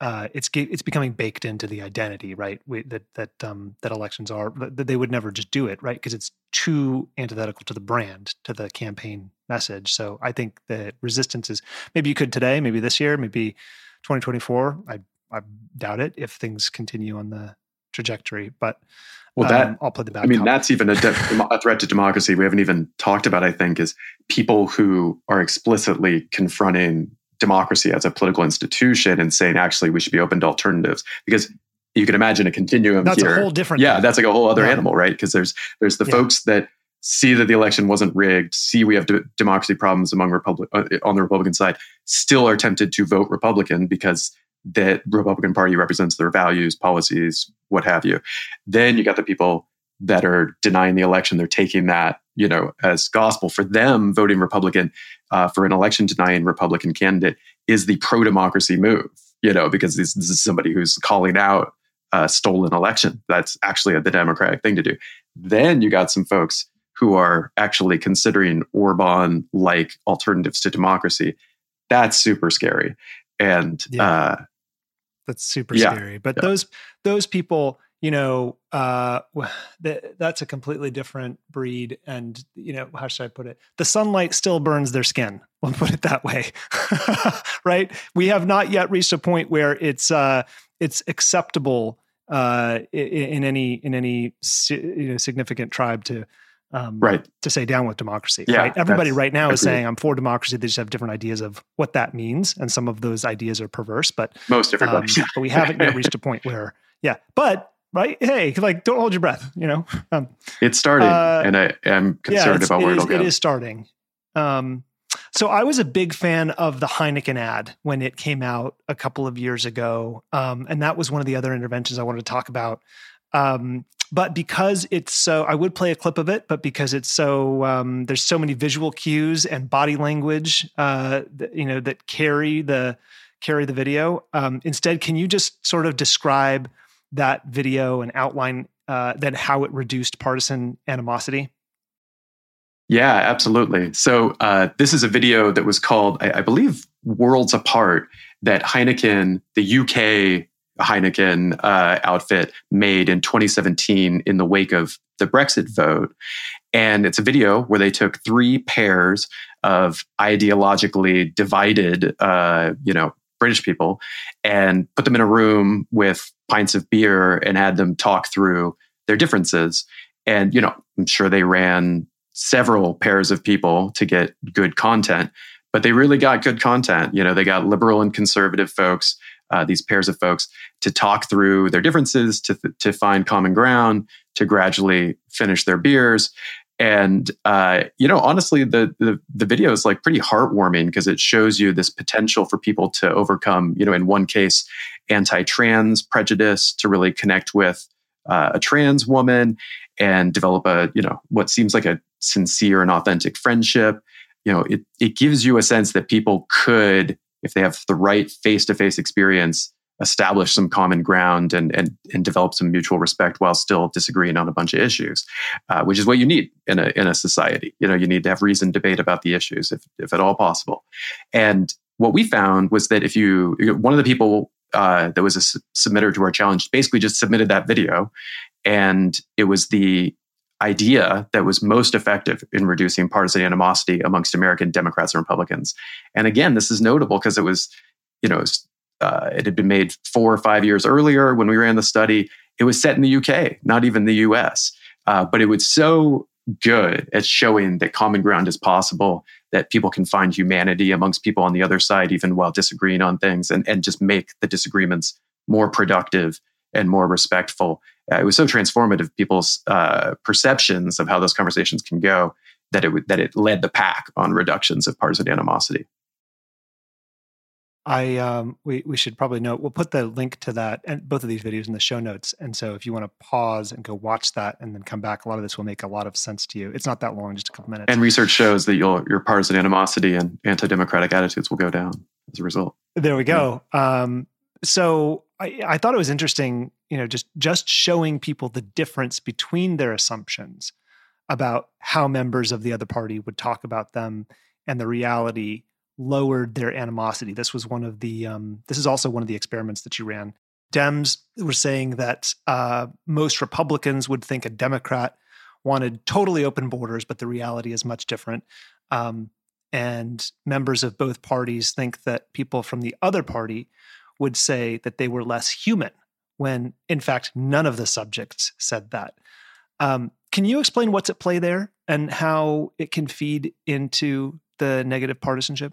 Uh, it's it's becoming baked into the identity, right? We, that that um, that elections are that they would never just do it, right? Because it's too antithetical to the brand, to the campaign message. So I think the resistance is maybe you could today, maybe this year, maybe twenty twenty-four. I I doubt it if things continue on the trajectory. But well, that um, I'll play the bad I mean, cop. That's even a, de- a threat to democracy we haven't even talked about. I think is people who are explicitly confronting democracy as a political institution and saying, actually, we should be open to alternatives, because you can imagine a continuum that's here. That's a whole different. Yeah, thing. That's like a whole other yeah. animal, right? Because there's there's the yeah. folks that see that the election wasn't rigged, see we have de- democracy problems among Republic uh, on the Republican side, still are tempted to vote Republican because the Republican Party represents their values, policies, what have you. Then you got the people that are denying the election. They're taking that, you know, as gospel. For them, voting Republican uh, for an election-denying Republican candidate is the pro-democracy move, you know, because this, this is somebody who's calling out a stolen election. That's actually the democratic thing to do. Then you got some folks who are actually considering Orban-like alternatives to democracy. That's super scary. And yeah. uh, that's super yeah, scary. But yeah. those those people... you know, uh, th- that's a completely different breed. And, you know, how should I put it? The sunlight still burns their skin. We'll put it that way, right? We have not yet reached a point where it's uh, it's acceptable uh, in, in any in any si- you know, significant tribe to um, right. to say down with democracy. Yeah, right? Everybody right now is agreed. saying I'm for democracy. They just have different ideas of what that means, and some of those ideas are perverse. But most everybody, um, but we haven't yet reached a point where yeah. But right, hey, like don't hold your breath. You know, um, it's starting, uh, and I am concerned yeah, about where it is, it'll go. It is starting. Um, So I was a big fan of the Heineken ad when it came out a couple of years ago. Um, and that was one of the other interventions I wanted to talk about. Um, but because it's so, I would play a clip of it, but because it's so, um, there's so many visual cues and body language, uh, that, you know, that carry the, carry the video. Um, instead, can you just sort of describe that video and outline, uh, then how it reduced partisan animosity? Yeah, absolutely. So uh, this is a video that was called, I, I believe, Worlds Apart, that Heineken, the U K Heineken uh, outfit, made in twenty seventeen in the wake of the Brexit vote. And it's a video where they took three pairs of ideologically divided, uh, you know, British people and put them in a room with pints of beer and had them talk through their differences. And, you know, I'm sure they ran several pairs of people to get good content, but they really got good content. You know, they got liberal and conservative folks, uh, these pairs of folks, to talk through their differences, to to find common ground, to gradually finish their beers. And, uh, you know, honestly, the, the, the video is like pretty heartwarming because it shows you this potential for people to overcome, you know, in one case, anti-trans prejudice, to really connect with uh, a trans woman and develop a, you know, what seems like a sincere and authentic friendship. You know, it it gives you a sense that people could, if they have the right face-to-face experience, establish some common ground and and and develop some mutual respect while still disagreeing on a bunch of issues, uh, which is what you need in a in a society. You know, you need to have reasoned debate about the issues, if if at all possible. And what we found was that if you, one of the people uh, that was a su- submitter to our challenge basically just submitted that video, and it was the idea that was most effective in reducing partisan animosity amongst American Democrats and Republicans. And again, this is notable because it was, you know, it, was, uh, it had been made four or five years earlier when we ran the study. It was set in the U K, not even the U S. Uh, but it was so good at showing that common ground is possible, that people can find humanity amongst people on the other side, even while disagreeing on things, and, and just make the disagreements more productive and more respectful. Uh, it was so transformative of people's uh, perceptions of how those conversations can go that it w- that it led the pack on reductions of partisan animosity. I um, we we should probably note, we'll put the link to that and both of these videos in the show notes. And so if you want to pause and go watch that and then come back, a lot of this will make a lot of sense to you. It's not that long, just a couple minutes. And research shows that your your partisan animosity and anti-democratic attitudes will go down as a result. There we go. Yeah. Um, so I, I thought it was interesting, you know, just, just showing people the difference between their assumptions about how members of the other party would talk about them and the reality lowered their animosity. This was one of the, um, this is also one of the experiments that you ran. Dems were saying that uh, most Republicans would think a Democrat wanted totally open borders, but the reality is much different. Um, and members of both parties think that people from the other party would say that they were less human, when in fact none of the subjects said that. Um, can you explain what's at play there and how it can feed into the negative partisanship?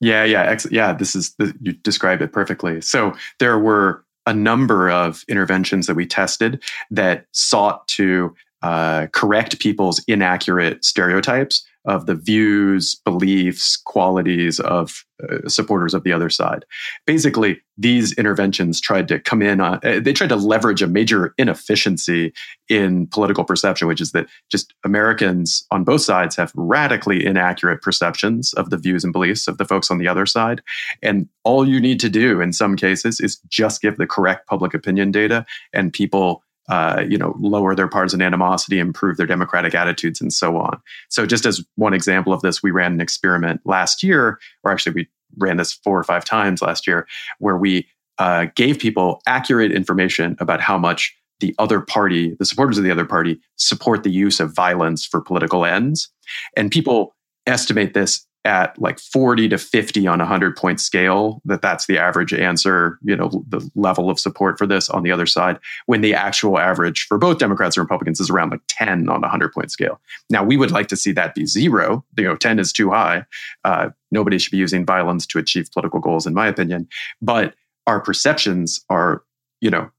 Yeah, yeah, ex- yeah. This is the, you described it perfectly. So there were a number of interventions that we tested that sought to uh, correct people's inaccurate stereotypes of the views, beliefs, qualities of uh, supporters of the other side. Basically, these interventions tried to come in on, uh, they tried to leverage a major inefficiency in political perception, which is that just Americans on both sides have radically inaccurate perceptions of the views and beliefs of the folks on the other side. And all you need to do in some cases is just give the correct public opinion data, and people Uh, you know, lower their partisan animosity, improve their democratic attitudes, and so on. So just as one example of this, we ran an experiment last year, or actually we ran this four or five times last year, where we uh, gave people accurate information about how much the other party, the supporters of the other party, support the use of violence for political ends. And people estimate this at like forty to fifty on a hundred point scale, that that's the average answer, you know, the level of support for this on the other side, when the actual average for both Democrats and Republicans is around like ten on a hundred point scale. Now, we would like to see that be zero. You know, ten is too high. Uh, nobody should be using violence to achieve political goals, in my opinion. But our perceptions are, you know,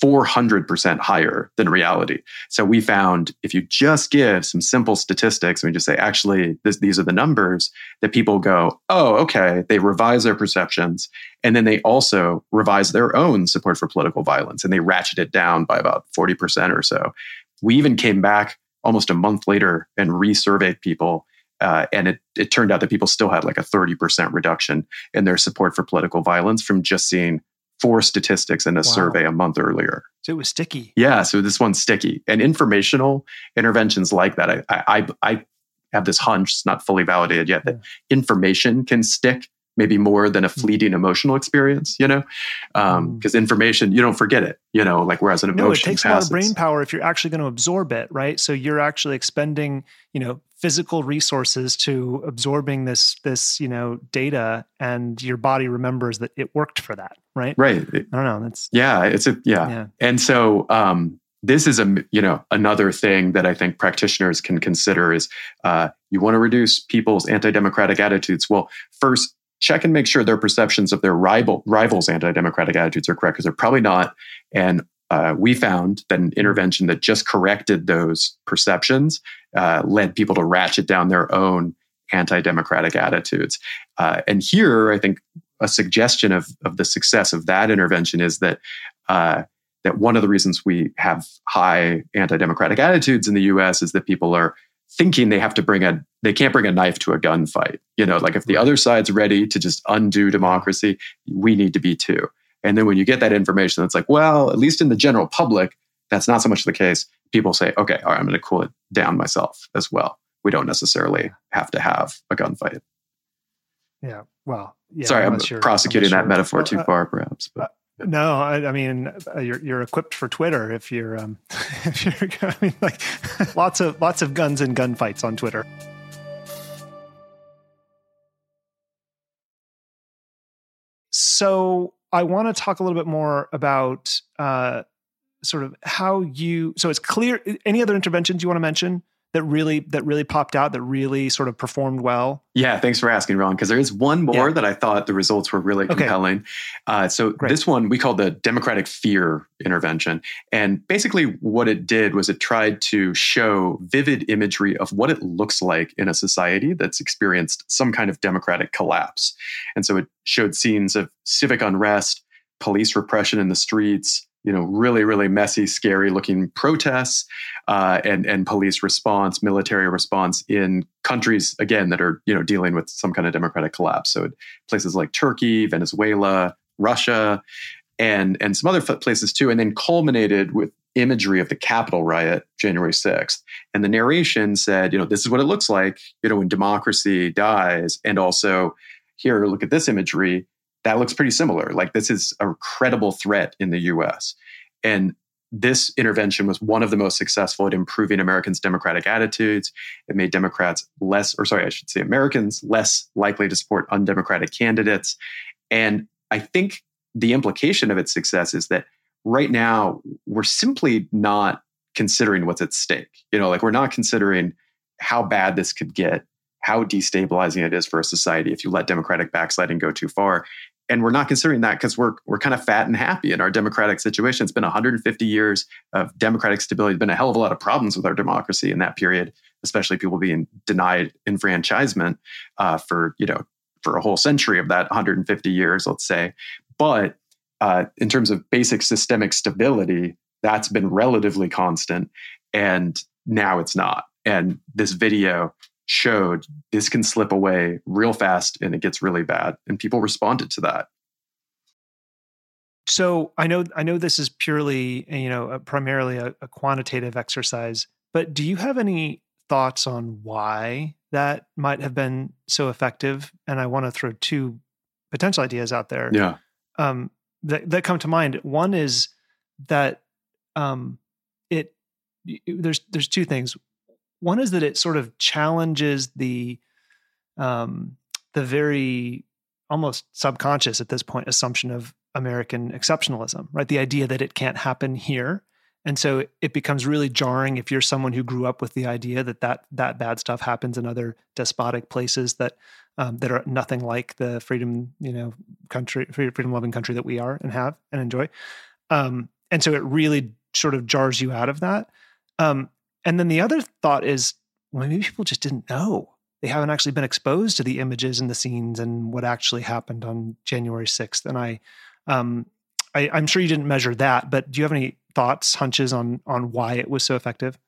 four hundred percent higher than reality. So we found if you just give some simple statistics, and we just say, actually, this, these are the numbers, that people go, oh, okay, they revise their perceptions. And then they also revise their own support for political violence. And they ratchet it down by about forty percent or so. We even came back almost a month later and resurveyed people. Uh, and it, it turned out that people still had like a thirty percent reduction in their support for political violence from just seeing four statistics in a wow. survey a month earlier. So it was sticky. Yeah, so this one's sticky. And informational interventions like that, I I, I have this hunch, it's not fully validated yet, that yeah. information can stick maybe more than a fleeting mm. emotional experience, you know? Because um, mm. information, you don't forget it, you know, like whereas an emotion passes. No, it takes passes. a lot of brain power if you're actually going to absorb it, right? So you're actually expending, you know, physical resources to absorbing this, this, you know, data, and your body remembers that it worked for that, right? Right. I don't know. That's yeah. It's a yeah. yeah. And so um, this is a you know another thing that I think practitioners can consider is uh, you want to reduce people's anti-democratic attitudes. Well, first, check and make sure their perceptions of their rival rivals' anti-democratic attitudes are correct, because they're probably not. And Uh, we found that an intervention that just corrected those perceptions uh, led people to ratchet down their own anti-democratic attitudes. Uh, and here, I think a suggestion of, of the success of that intervention is that uh, that one of the reasons we have high anti-democratic attitudes in the U S is that people are thinking they have to bring a, they can't bring a knife to a gunfight. You know, like if the other side's ready to just undo democracy, we need to be too. And then when you get that information, that's like, well, at least in the general public, that's not so much the case. People say, okay, all right, I'm going to cool it down myself as well. We don't necessarily have to have a gunfight. Yeah. Well, yeah, sorry, I'm, I'm sure, prosecuting I'm sure. that metaphor well, too uh, far, perhaps. But. Uh, No, I, I mean you're you're equipped for Twitter if you're um, if you're I mean, like lots of lots of guns and gunfights on Twitter. So I want to talk a little bit more about uh, sort of how you, so it's clear, any other interventions you want to mention that really, that really popped out, that really sort of performed well? Yeah, thanks for asking, Ron, because there is one more yeah. that I thought the results were really okay. compelling. Uh, so Great. This one we call the democratic fear intervention. And basically what it did was it tried to show vivid imagery of what it looks like in a society that's experienced some kind of democratic collapse. And so it showed scenes of civic unrest, police repression in the streets, you know, really, really messy, scary looking protests uh, and, and police response, military response in countries, again, that are, you know, dealing with some kind of democratic collapse. So places like Turkey, Venezuela, Russia, and, and some other places too. And then culminated with imagery of the Capitol riot, January sixth. And the narration said, you know, this is what it looks like, you know, when democracy dies. And also here, look at this imagery. That looks pretty similar. Like this is a credible threat in the U S. And this intervention was one of the most successful at improving Americans' democratic attitudes. It made Democrats less, or sorry, I should say Americans less likely to support undemocratic candidates. And I think the implication of its success is that right now we're simply not considering what's at stake. You know, like we're not considering how bad this could get, how destabilizing it is for a society if you let democratic backsliding go too far. And we're not considering that because we're we're kind of fat and happy in our democratic situation. It's been one hundred fifty years of democratic stability. There's been a hell of a lot of problems with our democracy in that period, especially people being denied enfranchisement uh, for, you know, for a whole century of that one hundred fifty years, let's say. But uh, in terms of basic systemic stability, that's been relatively constant. And now it's not. And this video showed this can slip away real fast and it gets really bad. And people responded to that. So I know, I know this is purely, you know, a, primarily a, a quantitative exercise, but do you have any thoughts on why that might have been so effective? And I want to throw two potential ideas out there yeah. um, that, that come to mind. One is that um, it, there's, there's two things. One is that it sort of challenges the um, the very almost subconscious at this point assumption of American exceptionalism, right? The idea that it can't happen here. And so it becomes really jarring if you're someone who grew up with the idea that that, that bad stuff happens in other despotic places that um, that are nothing like the freedom, you know, country, freedom-loving country that we are and have and enjoy. Um, and so it really sort of jars you out of that. Um, and then the other thought is, well, maybe people just didn't know. They haven't actually been exposed to the images and the scenes and what actually happened on January sixth. And I, um, I I'm sure you didn't measure that, but do you have any thoughts, hunches on on why it was so effective?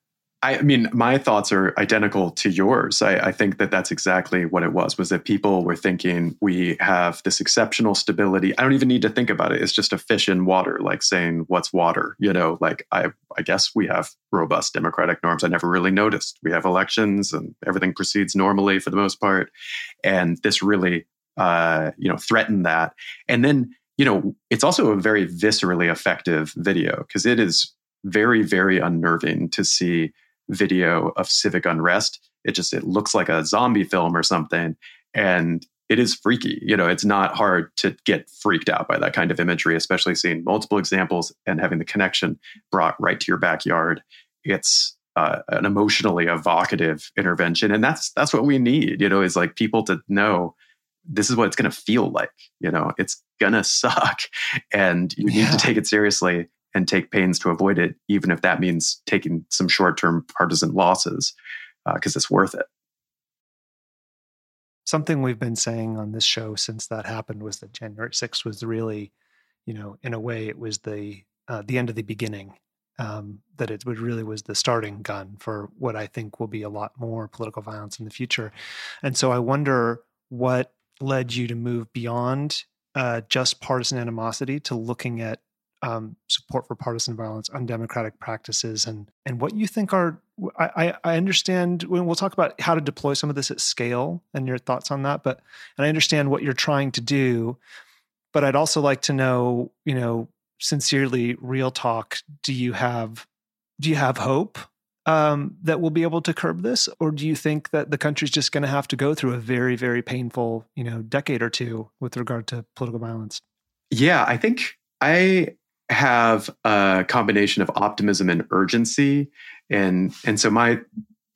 I mean, my thoughts are identical to yours. I, I think that that's exactly what it was, was that people were thinking we have this exceptional stability. I don't even need to think about it. It's just a fish in water, like saying, what's water? You know, like, I, I guess we have robust democratic norms. I never really noticed. We have elections and everything proceeds normally for the most part. And this really, uh, you know, threatened that. And then, you know, it's also a very viscerally effective video because it is very, very unnerving to see video of civic unrest. It just, it looks like a zombie film or something. And it is freaky. You know, it's not hard to get freaked out by that kind of imagery, especially seeing multiple examples and having the connection brought right to your backyard. It's uh, an emotionally evocative intervention. And that's, that's what we need, you know, is like people to know this is what it's going to feel like, you know, it's going to suck and you yeah. need to take it seriously and take pains to avoid it, even if that means taking some short-term partisan losses, because uh, it's worth it. Something we've been saying on this show since that happened was that January sixth was really, you know, in a way, it was the uh, the end of the beginning. Um, that it would really was the starting gun for what I think will be a lot more political violence in the future. And so I wonder what led you to move beyond uh, just partisan animosity to looking at Um, support for partisan violence, undemocratic practices, and and what you think are, I, I understand, when we'll talk about how to deploy some of this at scale and your thoughts on that, but, and I understand what you're trying to do, but I'd also like to know, you know, sincerely, real talk, do you have, do you have hope um, that we'll be able to curb this? Or do you think that the country's just going to have to go through a very, very painful, you know, decade or two with regard to political violence? Yeah, I think I... have a combination of optimism and urgency. And, and so my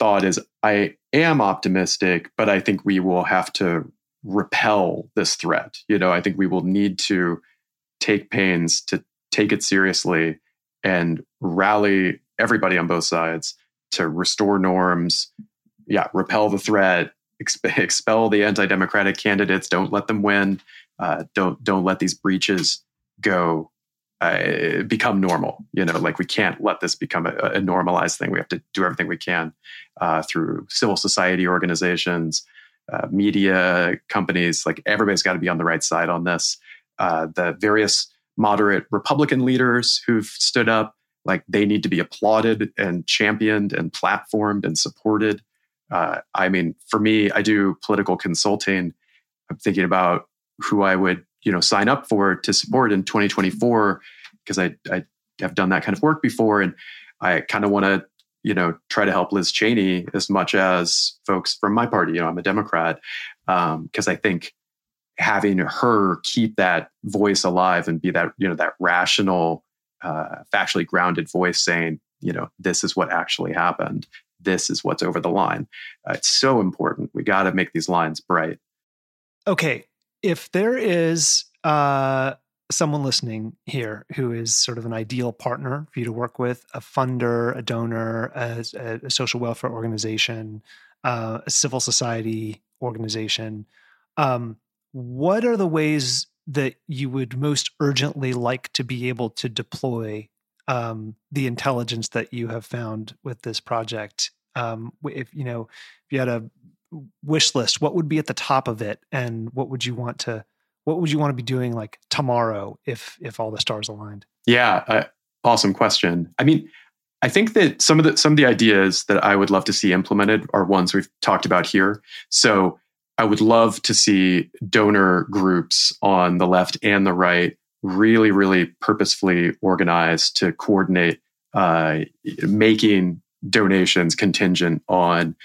thought is I am optimistic, but I think we will have to repel this threat. You know, I think we will need to take pains to take it seriously and rally everybody on both sides to restore norms, yeah, repel the threat, exp- expel the anti-democratic candidates, don't let them win, uh, don't don't let these breaches go. Uh, become normal, you know, like we can't let this become a, a normalized thing. We have to do everything we can uh, through civil society organizations, uh, media companies, like everybody's got to be on the right side on this. Uh, the various moderate Republican leaders who've stood up, like they need to be applauded and championed and platformed and supported. Uh, I mean, for me, I do political consulting. I'm thinking about who I would you know, sign up for to support in twenty twenty-four, because I, I have done that kind of work before. And I kind of want to, you know, try to help Liz Cheney as much as folks from my party. You know, I'm a Democrat, um, because I think having her keep that voice alive and be that, you know, that rational, uh, factually grounded voice saying, you know, this is what actually happened. This is what's over the line. Uh, it's so important. We got to make these lines bright. Okay. If there is uh, someone listening here who is sort of an ideal partner for you to work with, a funder, a donor, a, a social welfare organization, uh, a civil society organization, um, what are the ways that you would most urgently like to be able to deploy um, the intelligence that you have found with this project? Um, if you know, if you had a wish list, what would be at the top of it, and what would you want to, what would you want to be doing like tomorrow if if all the stars aligned? Yeah, uh, awesome question. I mean, I think that some of the some of the ideas that I would love to see implemented are ones we've talked about here. So I would love to see donor groups on the left and the right really, really purposefully organized to coordinate uh, making donations contingent on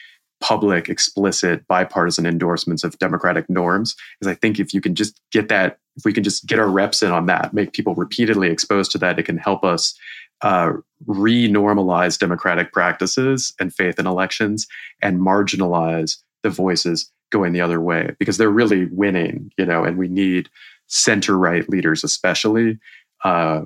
public, explicit, bipartisan endorsements of democratic norms. Because I think if you can just get that, if we can just get our reps in on that, make people repeatedly exposed to that, it can help us uh, re-normalize democratic practices and faith in elections and marginalize the voices going the other way, because they're really winning, you know, and we need center-right leaders, especially. Uh,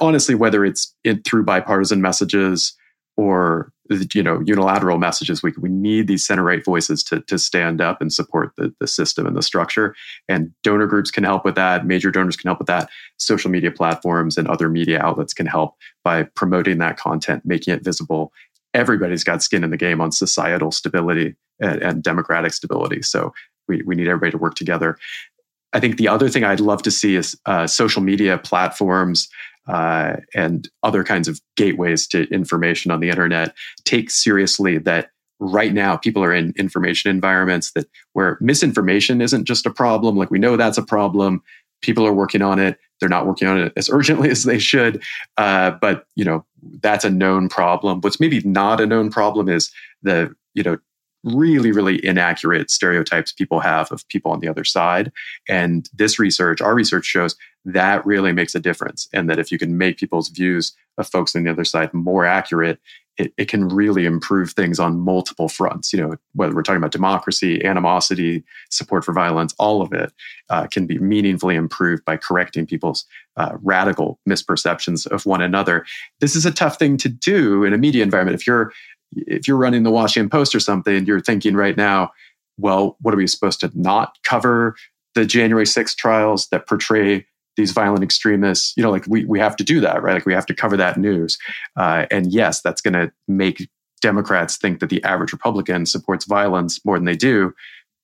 honestly, whether it's it, through bipartisan messages or, you know, unilateral messages, we we need these center-right voices to to stand up and support the, the system and the structure. And donor groups can help with that. Major donors can help with that. Social media platforms and other media outlets can help by promoting that content, making it visible. Everybody's got skin in the game on societal stability and, and democratic stability. So we, we need everybody to work together. I think the other thing I'd love to see is uh, social media platforms uh, and other kinds of gateways to information on the internet take seriously that right now people are in information environments that where misinformation isn't just a problem. Like, we know that's a problem. People are working on it. They're not working on it as urgently as they should. Uh, but, you know, that's a known problem. What's maybe not a known problem is the, you know, really, really inaccurate stereotypes people have of people on the other side. And this research, our research shows that really makes a difference. And that if you can make people's views of folks on the other side more accurate, it, it can really improve things on multiple fronts. You know, whether we're talking about democracy, animosity, support for violence, all of it uh, can be meaningfully improved by correcting people's uh, radical misperceptions of one another. This is a tough thing to do in a media environment. If you're If you're running the Washington Post or something, you're thinking right now, well, what are we supposed to not cover the January sixth trials that portray these violent extremists? You know, like we we have to do that, right? Like we have to cover that news. Uh, and yes, that's going to make Democrats think that the average Republican supports violence more than they do.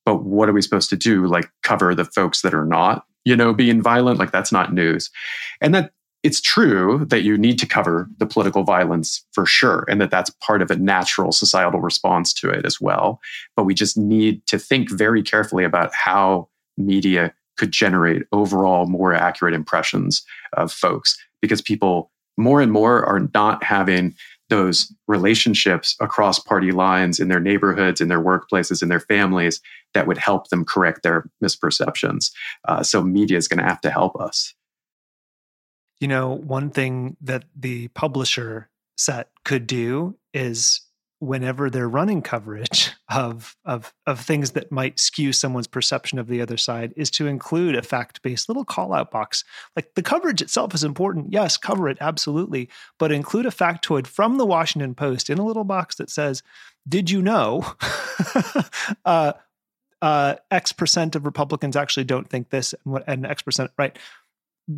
But what are we supposed to do? Like cover the folks that are not, you know, being violent? Like that's not news. And that it's true that you need to cover the political violence for sure, and that that's part of a natural societal response to it as well. But we just need to think very carefully about how media could generate overall more accurate impressions of folks, because people more and more are not having those relationships across party lines in their neighborhoods, in their workplaces, in their families that would help them correct their misperceptions. Uh, so media is going to have to help us. You know, one thing that the publisher set could do is whenever they're running coverage of of of things that might skew someone's perception of the other side is to include a fact-based little call-out box. Like, the coverage itself is important. Yes, cover it, absolutely. But include a factoid from the Washington Post in a little box that says, did you know uh, uh, X percent of Republicans actually don't think this and, what, and X percent, right?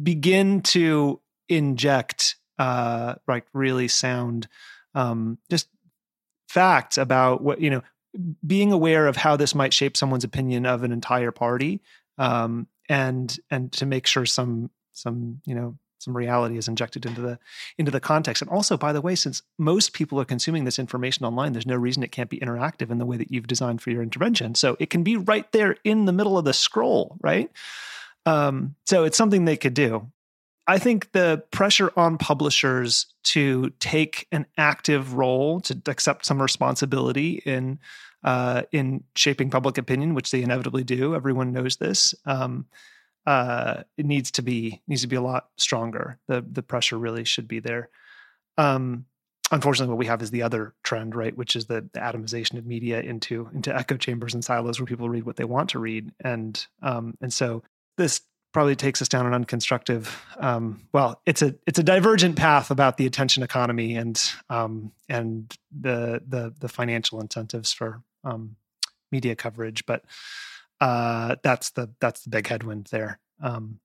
Begin to inject uh, like really sound um, just facts about what, you know, being aware of how this might shape someone's opinion of an entire party, um, and and to make sure some some you know some reality is injected into the into the context. And also, by the way, since most people are consuming this information online, there's no reason it can't be interactive in the way that you've designed for your intervention. So it can be right there in the middle of the scroll, right? Um, so it's something they could do. I think the pressure on publishers to take an active role, to accept some responsibility in uh, in shaping public opinion, which they inevitably do. Everyone knows this. Um, uh, it needs to be needs to be a lot stronger. The the pressure really should be there. Um, Unfortunately, what we have is the other trend, right, which is the, the atomization of media into into echo chambers and silos where people read what they want to read, and um, and so. This probably takes us down an unconstructive, um, well, it's a it's a divergent path about the attention economy and um, and the, the the financial incentives for um, media coverage. But uh, that's the that's the big headwind there. Um,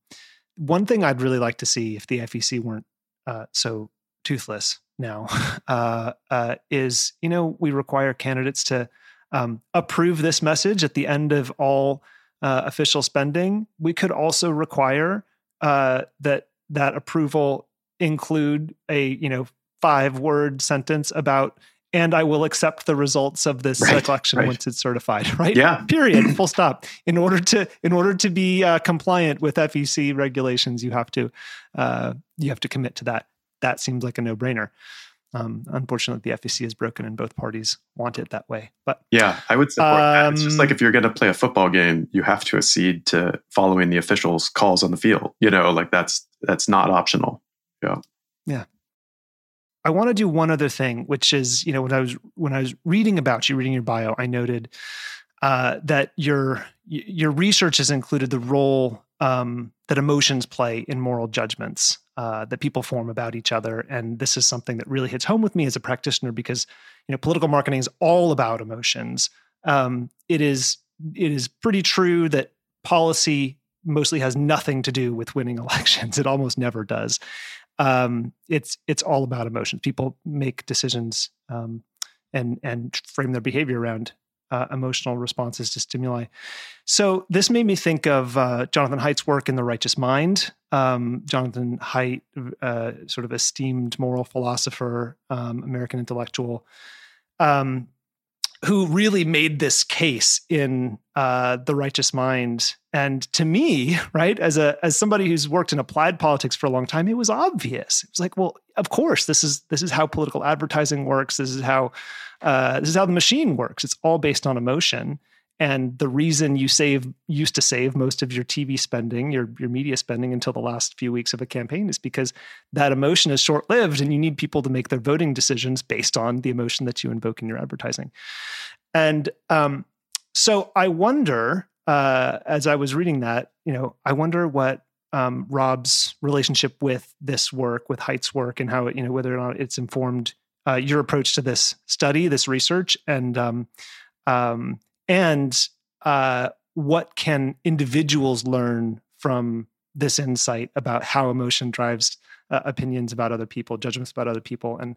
one thing I'd really like to see if the F E C weren't uh, so toothless now uh, uh, is, you know, we require candidates to um, approve this message at the end of all Uh, official spending. We could also require uh, that that approval include a you know five word sentence about, and I will accept the results of this right, election right. once it's certified. Right? Yeah. Period. Full stop. In order to in order to be uh, compliant with F E C regulations, you have to uh, you have to commit to that. That seems like a no brainer. Um, unfortunately, the F E C is broken and both parties want it that way. But yeah, I would support um, that. It's just like if you're going to play a football game, you have to accede to following the officials' calls on the field. You know, like that's that's not optional. Yeah. Yeah. I want to do one other thing, which is, you know, when I was when I was reading about you, reading your bio, I noted uh, that your your research has included the role um, that emotions play in moral judgments uh, that people form about each other, and this is something that really hits home with me as a practitioner because, you know, political marketing is all about emotions. Um, it is it is pretty true that policy mostly has nothing to do with winning elections; it almost never does. Um, it's, it's all about emotions. People make decisions, um, and, and frame their behavior around, uh, emotional responses to stimuli. So this made me think of, uh, Jonathan Haidt's work in The Righteous Mind. Um, Jonathan Haidt, uh, sort of esteemed moral philosopher, um, American intellectual, um, who really made this case in uh, The Righteous Mind. And to me, right, as a as somebody who's worked in applied politics for a long time, it was obvious. It was like, well, of course, this is this is how political advertising works. This is how uh, this is how the machine works. It's all based on emotion. And the reason you save used to save most of your T V spending, your your media spending until the last few weeks of a campaign is because that emotion is short-lived and you need people to make their voting decisions based on the emotion that you invoke in your advertising. And um, so I wonder, uh, as I was reading that, you know, I wonder what um, Rob's relationship with this work, with Haidt's work, and how it, you know, whether or not it's informed uh, your approach to this study, this research, and um, um And uh, what can individuals learn from this insight about how emotion drives uh, opinions about other people, judgments about other people, and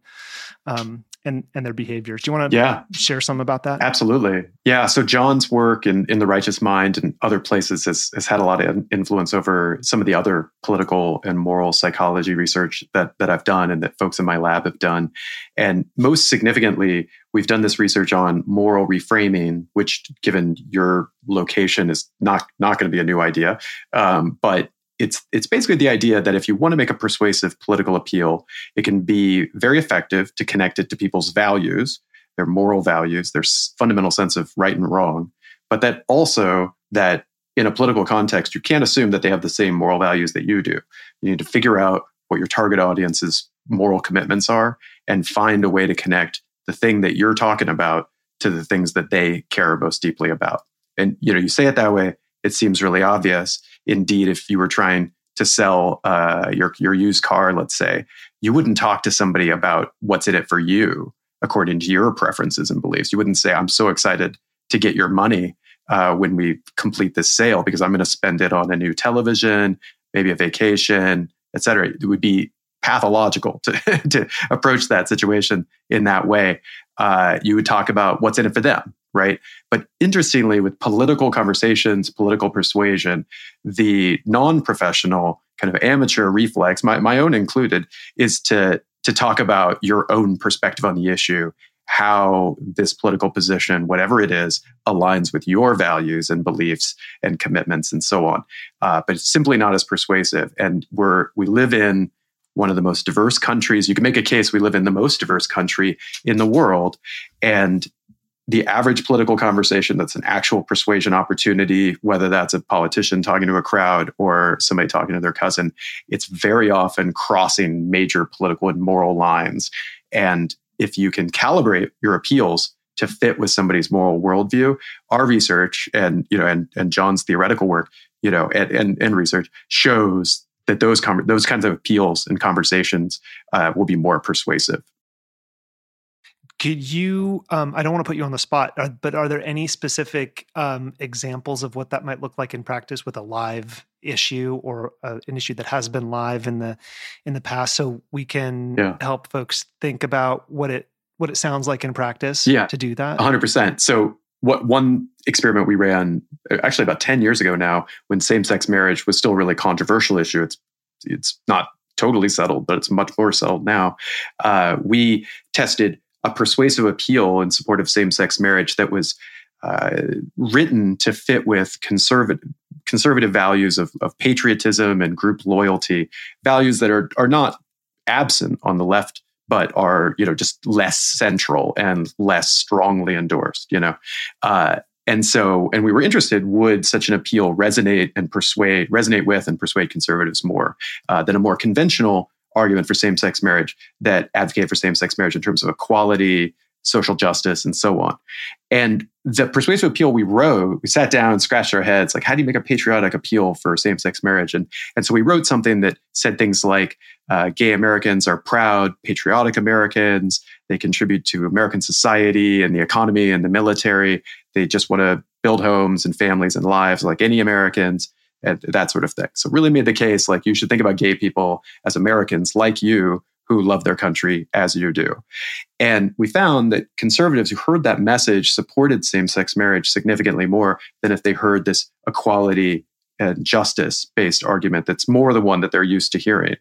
um, and and their behaviors? Do you want to yeah. share some about that? Absolutely. Yeah. So John's work in, in The Righteous Mind and other places has, has had a lot of influence over some of the other political and moral psychology research that that I've done and that folks in my lab have done. And most significantly, we've done this research on moral reframing, which, given your location, is not not going to be a new idea. Um, but it's it's basically the idea that if you want to make a persuasive political appeal, it can be very effective to connect it to people's values, their moral values, their fundamental sense of right and wrong. But that also that in a political context, you can't assume that they have the same moral values that you do. You need to figure out what your target audience's moral commitments are and find a way to connect the thing that you're talking about to the things that they care most deeply about. And, you know, you say it that way, it seems really obvious. Indeed, if you were trying to sell uh, your, your used car, let's say, you wouldn't talk to somebody about what's in it for you, according to your preferences and beliefs. You wouldn't say, I'm so excited to get your money uh, when we complete this sale because I'm going to spend it on a new television, maybe a vacation, et cetera. It would be pathological to, to approach that situation in that way. Uh, you would talk about what's in it for them, right? But interestingly, with political conversations, political persuasion, the non-professional kind of amateur reflex, my, my own included, is to, to talk about your own perspective on the issue, how this political position, whatever it is, aligns with your values and beliefs and commitments and so on. Uh, but it's simply not as persuasive. And we're we live in one of the most diverse countries. You can make a case we live in the most diverse country in the world. And the average political conversation that's an actual persuasion opportunity, whether that's a politician talking to a crowd or somebody talking to their cousin, it's very often crossing major political and moral lines. And if you can calibrate your appeals to fit with somebody's moral worldview, our research and, you know, and, and John's theoretical work, you know, and, and, and research shows that those com- those kinds of appeals and conversations uh, will be more persuasive. Could you, um, I don't want to put you on the spot, but are there any specific um, examples of what that might look like in practice with a live issue or uh, an issue that has been live in the in the past so we can yeah. help folks think about what it what it sounds like in practice yeah, to do that? one hundred percent. So what one experiment we ran actually about ten years ago now, when same-sex marriage was still a really controversial issue, it's it's not totally settled, but it's much more settled now. Uh, we tested a persuasive appeal in support of same-sex marriage that was uh, written to fit with conservative conservative values of, of patriotism and group loyalty, values that are are not absent on the left but are, you know, just less central and less strongly endorsed, you know. Uh, and so, and we were interested, would such an appeal resonate and persuade, resonate with and persuade conservatives more uh, than a more conventional argument for same-sex marriage that advocate for same-sex marriage in terms of equality, social justice, and so on. And the persuasive appeal we wrote, we sat down and scratched our heads, like, how do you make a patriotic appeal for same-sex marriage? And, and so we wrote something that said things like, uh, gay Americans are proud, patriotic Americans. They contribute to American society and the economy and the military. They just want to build homes and families and lives like any Americans, and that sort of thing. So really made the case, like, you should think about gay people as Americans like you who love their country as you do. And we found that conservatives who heard that message supported same-sex marriage significantly more than if they heard this equality and justice-based argument that's more the one that they're used to hearing.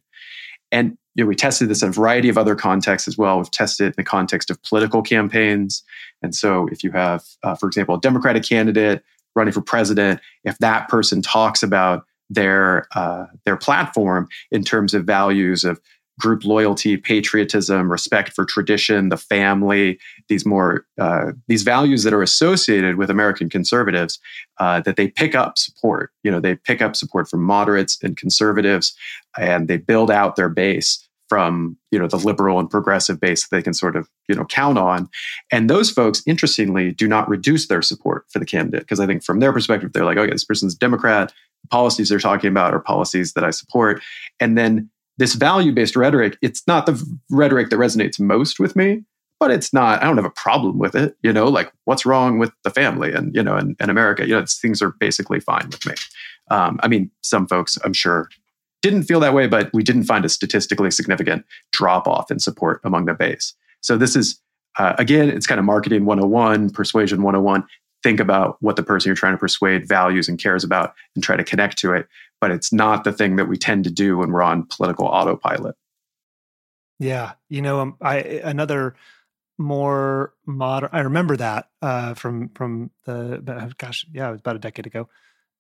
And you know, we tested this in a variety of other contexts as well. We've tested it in the context of political campaigns. And so if you have, uh, for example, a Democratic candidate running for president, if that person talks about their uh, their platform in terms of values of group loyalty, patriotism, respect for tradition, the family, these more uh, these values that are associated with American conservatives, uh, that they pick up support. You know, they pick up support from moderates and conservatives, and they build out their base from, you know, the liberal and progressive base that they can sort of, you know, count on. And those folks, interestingly, do not reduce their support for the candidate, because I think from their perspective, they're like, okay, this person's Democrat, the policies they're talking about are policies that I support. And then this value-based rhetoric, it's not the rhetoric that resonates most with me, but it's not, I don't have a problem with it, you know, like, what's wrong with the family and, you know, and, and America, you know, things are basically fine with me. Um, I mean, some folks, I'm sure, didn't feel that way, but we didn't find a statistically significant drop-off in support among the base. So this is, uh, again, it's kind of marketing one oh one, persuasion one oh one. Think about what the person you're trying to persuade values and cares about and try to connect to it. But it's not the thing that we tend to do when we're on political autopilot. Yeah. You know, um, I another more modern, I remember that uh, from from the, gosh, yeah, it was about a decade ago.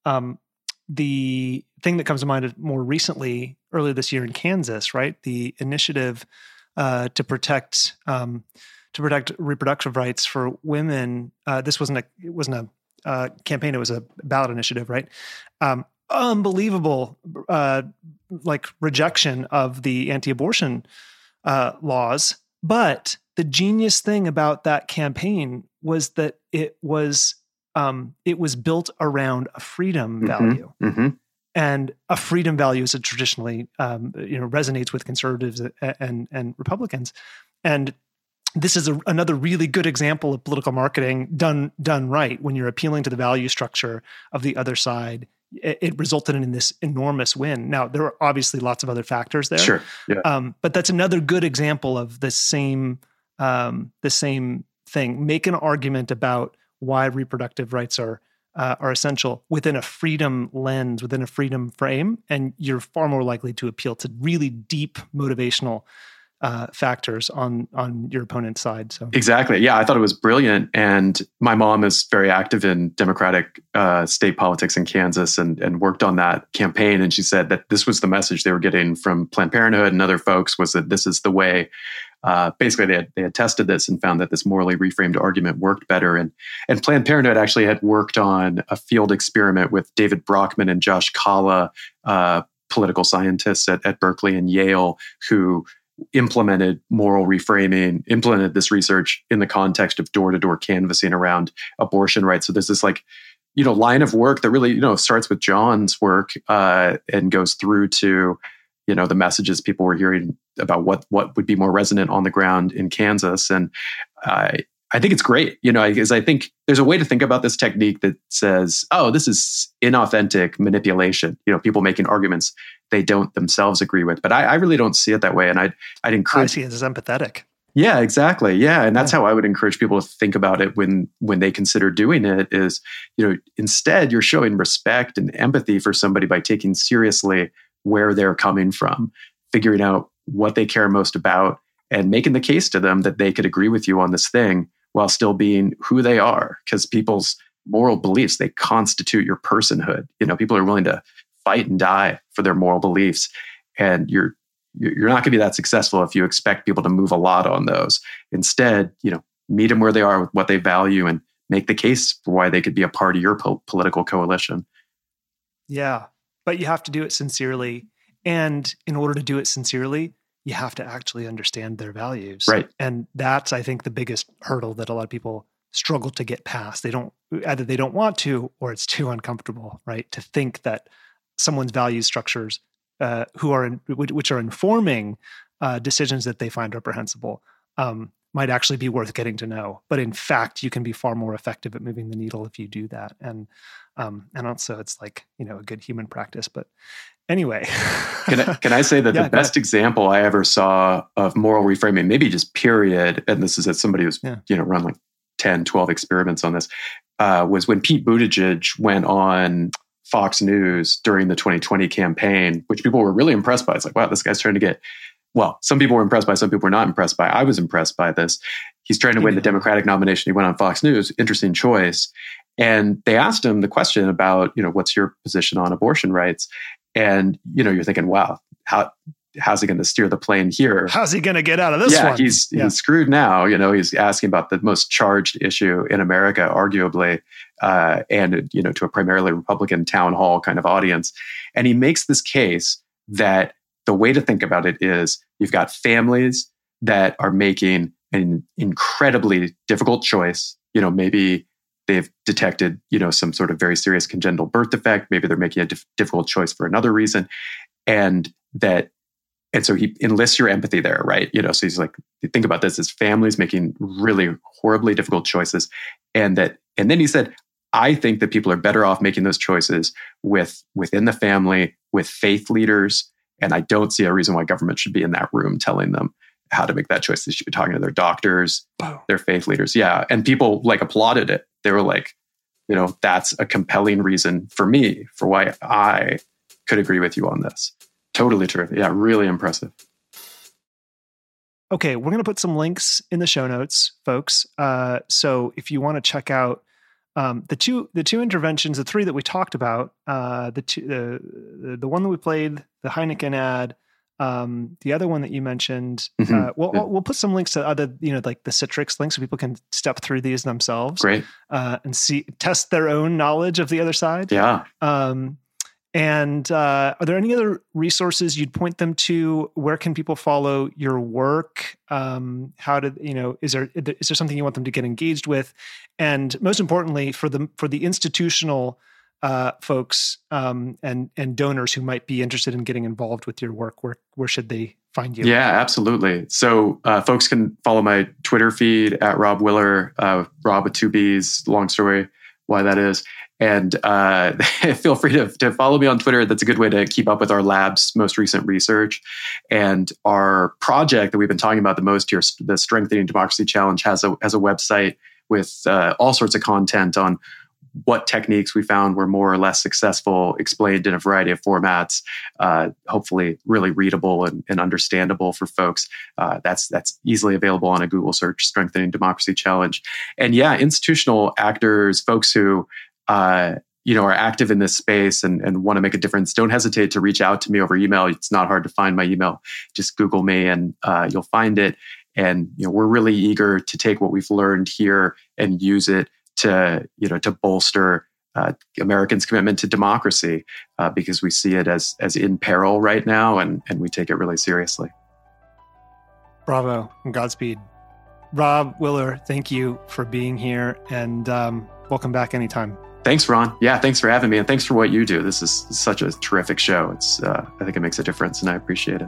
Um, The thing that comes to mind more recently, earlier this year in Kansas, right? The initiative uh, to protect um, to protect reproductive rights for women. Uh, this wasn't a it wasn't a uh, campaign; it was a ballot initiative, right? Um, unbelievable, uh, like rejection of the anti-abortion uh, laws. But the genius thing about that campaign was that it was. Um, it was built around a freedom value, mm-hmm, mm-hmm. and a freedom value is traditionally, um, you know, resonates with conservatives and and, and Republicans. And this is a, another really good example of political marketing done done right. When you're appealing to the value structure of the other side, it, it resulted in this enormous win. Now there are obviously lots of other factors there, sure, yeah. um, but that's another good example of the same um, the same thing. Make an argument about why reproductive rights are uh, are essential within a freedom lens, within a freedom frame, and you're far more likely to appeal to really deep motivational uh, factors on on your opponent's side. So exactly, yeah, I thought it was brilliant. And my mom is very active in Democratic uh, state politics in Kansas, and and worked on that campaign. And she said that this was the message they were getting from Planned Parenthood and other folks, was that this is the way. Uh, basically, they had, they had tested this and found that this morally reframed argument worked better. And and Planned Parenthood actually had worked on a field experiment with David Brockman and Josh Kalla, uh, political scientists at, at Berkeley and Yale, who implemented moral reframing, implemented this research in the context of door-to-door canvassing around abortion rights. So there's this like, you know, line of work that really, you know, starts with John's work uh, and goes through to, you know, the messages people were hearing about what what would be more resonant on the ground in Kansas. And uh, I think it's great, you know, because I, I think there's a way to think about this technique that says, oh, this is inauthentic manipulation, you know, people making arguments they don't themselves agree with. But I, I really don't see it that way. And I'd, I'd encourage... I see it as empathetic. Yeah, exactly. Yeah. And that's yeah. how I would encourage people to think about it when when they consider doing it is, you know, instead you're showing respect and empathy for somebody by taking seriously where they're coming from, figuring out what they care most about, and making the case to them that they could agree with you on this thing while still being who they are. Because people's moral beliefs, they constitute your personhood. You know, people are willing to fight and die for their moral beliefs. And you're you're not going to be that successful if you expect people to move a lot on those. Instead, you know, meet them where they are with what they value and make the case for why they could be a part of your po- political coalition. Yeah, but you have to do it sincerely. And in order to do it sincerely, you have to actually understand their values. Right. And that's, I think, the biggest hurdle that a lot of people struggle to get past. They don't, either they don't want to, or it's too uncomfortable, right? To think that someone's value structures Uh, who are in, which are informing uh, decisions that they find reprehensible um, might actually be worth getting to know. But in fact, you can be far more effective at moving the needle if you do that. And um, and also, it's like, you know, a good human practice. But anyway, can I, can I say that yeah, the best example I ever saw of moral reframing, maybe just period, and this is at somebody who's yeah. you know run like ten, twelve experiments on this, uh, was when Pete Buttigieg went on Fox News during the twenty twenty campaign, which people were really impressed by. It's like, wow, this guy's trying to get, well, some people were impressed by, some people were not impressed by. I was impressed by this. He's trying to win the Democratic nomination. He went on Fox News, interesting choice. And they asked him the question about, you know, what's your position on abortion rights? And, you know, you're thinking, wow, how, how's he going to steer the plane here? How's he going to get out of this yeah, one? He's, yeah, he's screwed now. You know, he's asking about the most charged issue in America, arguably. Uh, and, you know, to a primarily Republican town hall kind of audience. And he makes this case that the way to think about it is you've got families that are making an incredibly difficult choice. You know, maybe they've detected, you know, some sort of very serious congenital birth defect. Maybe they're making a dif- difficult choice for another reason. And that, and so he enlists your empathy there, right? You know, so he's like, think about this as families making really horribly difficult choices. And that, and then he said, I think that people are better off making those choices with within the family, with faith leaders. And I don't see a reason why government should be in that room telling them how to make that choice. They should be talking to their doctors, wow. their faith leaders. Yeah. And people like applauded it. They were like, you know, that's a compelling reason for me, for why I could agree with you on this. Totally terrific. Yeah. Really impressive. Okay. We're going to put some links in the show notes, folks. Uh, so if you want to check out Um, the two, the two interventions, the three that we talked about, uh, the two, the, the one that we played, the Heineken ad, um, the other one that you mentioned, mm-hmm. uh, we'll, yeah. we'll put some links to other, you know, like the Citrix links so people can step through these themselves. Great. Uh, and see, test their own knowledge of the other side. Yeah. Um, and, uh, are there any other resources you'd point them to? Where can people follow your work? Um, how did, you know, is there, is there something you want them to get engaged with? And most importantly, for the, for the institutional, uh, folks, um, and, and donors who might be interested in getting involved with your work, where, where should they find you? Yeah, absolutely. So, uh, folks can follow my Twitter feed at Rob Willer, uh, Rob with two B's, long story why that is. And uh, feel free to, to follow me on Twitter. That's a good way to keep up with our lab's most recent research. And our project that we've been talking about the most here, the Strengthening Democracy Challenge, has a, has a website with uh, all sorts of content on what techniques we found were more or less successful, explained in a variety of formats, uh, hopefully really readable and, and understandable for folks. Uh, that's that's easily available on a Google search, Strengthening Democracy Challenge. And yeah, institutional actors, folks who Uh, you know, are active in this space and, and want to make a difference, don't hesitate to reach out to me over email. It's not hard to find my email. Just Google me and uh, you'll find it. And, you know, we're really eager to take what we've learned here and use it to, you know, to bolster uh, Americans' commitment to democracy uh, because we see it as as in peril right now and, and we take it really seriously. Bravo and Godspeed. Rob Willer, thank you for being here and um, welcome back anytime. Thanks, Ron. Yeah, thanks for having me. And thanks for what you do. This is such a terrific show. It's, uh, I think it makes a difference and I appreciate it.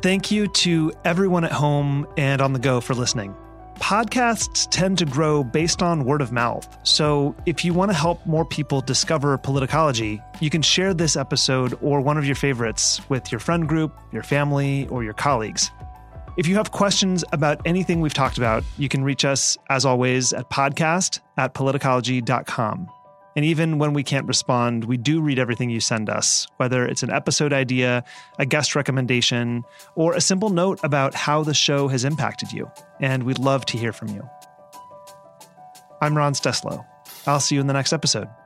Thank you to everyone at home and on the go for listening. Podcasts tend to grow based on word of mouth. So if you want to help more people discover Politicology, you can share this episode or one of your favorites with your friend group, your family, or your colleagues. If you have questions about anything we've talked about, you can reach us, as always, at podcast at politicology dot com. And even when we can't respond, we do read everything you send us, whether it's an episode idea, a guest recommendation, or a simple note about how the show has impacted you. And we'd love to hear from you. I'm Ron Steslow. I'll see you in the next episode.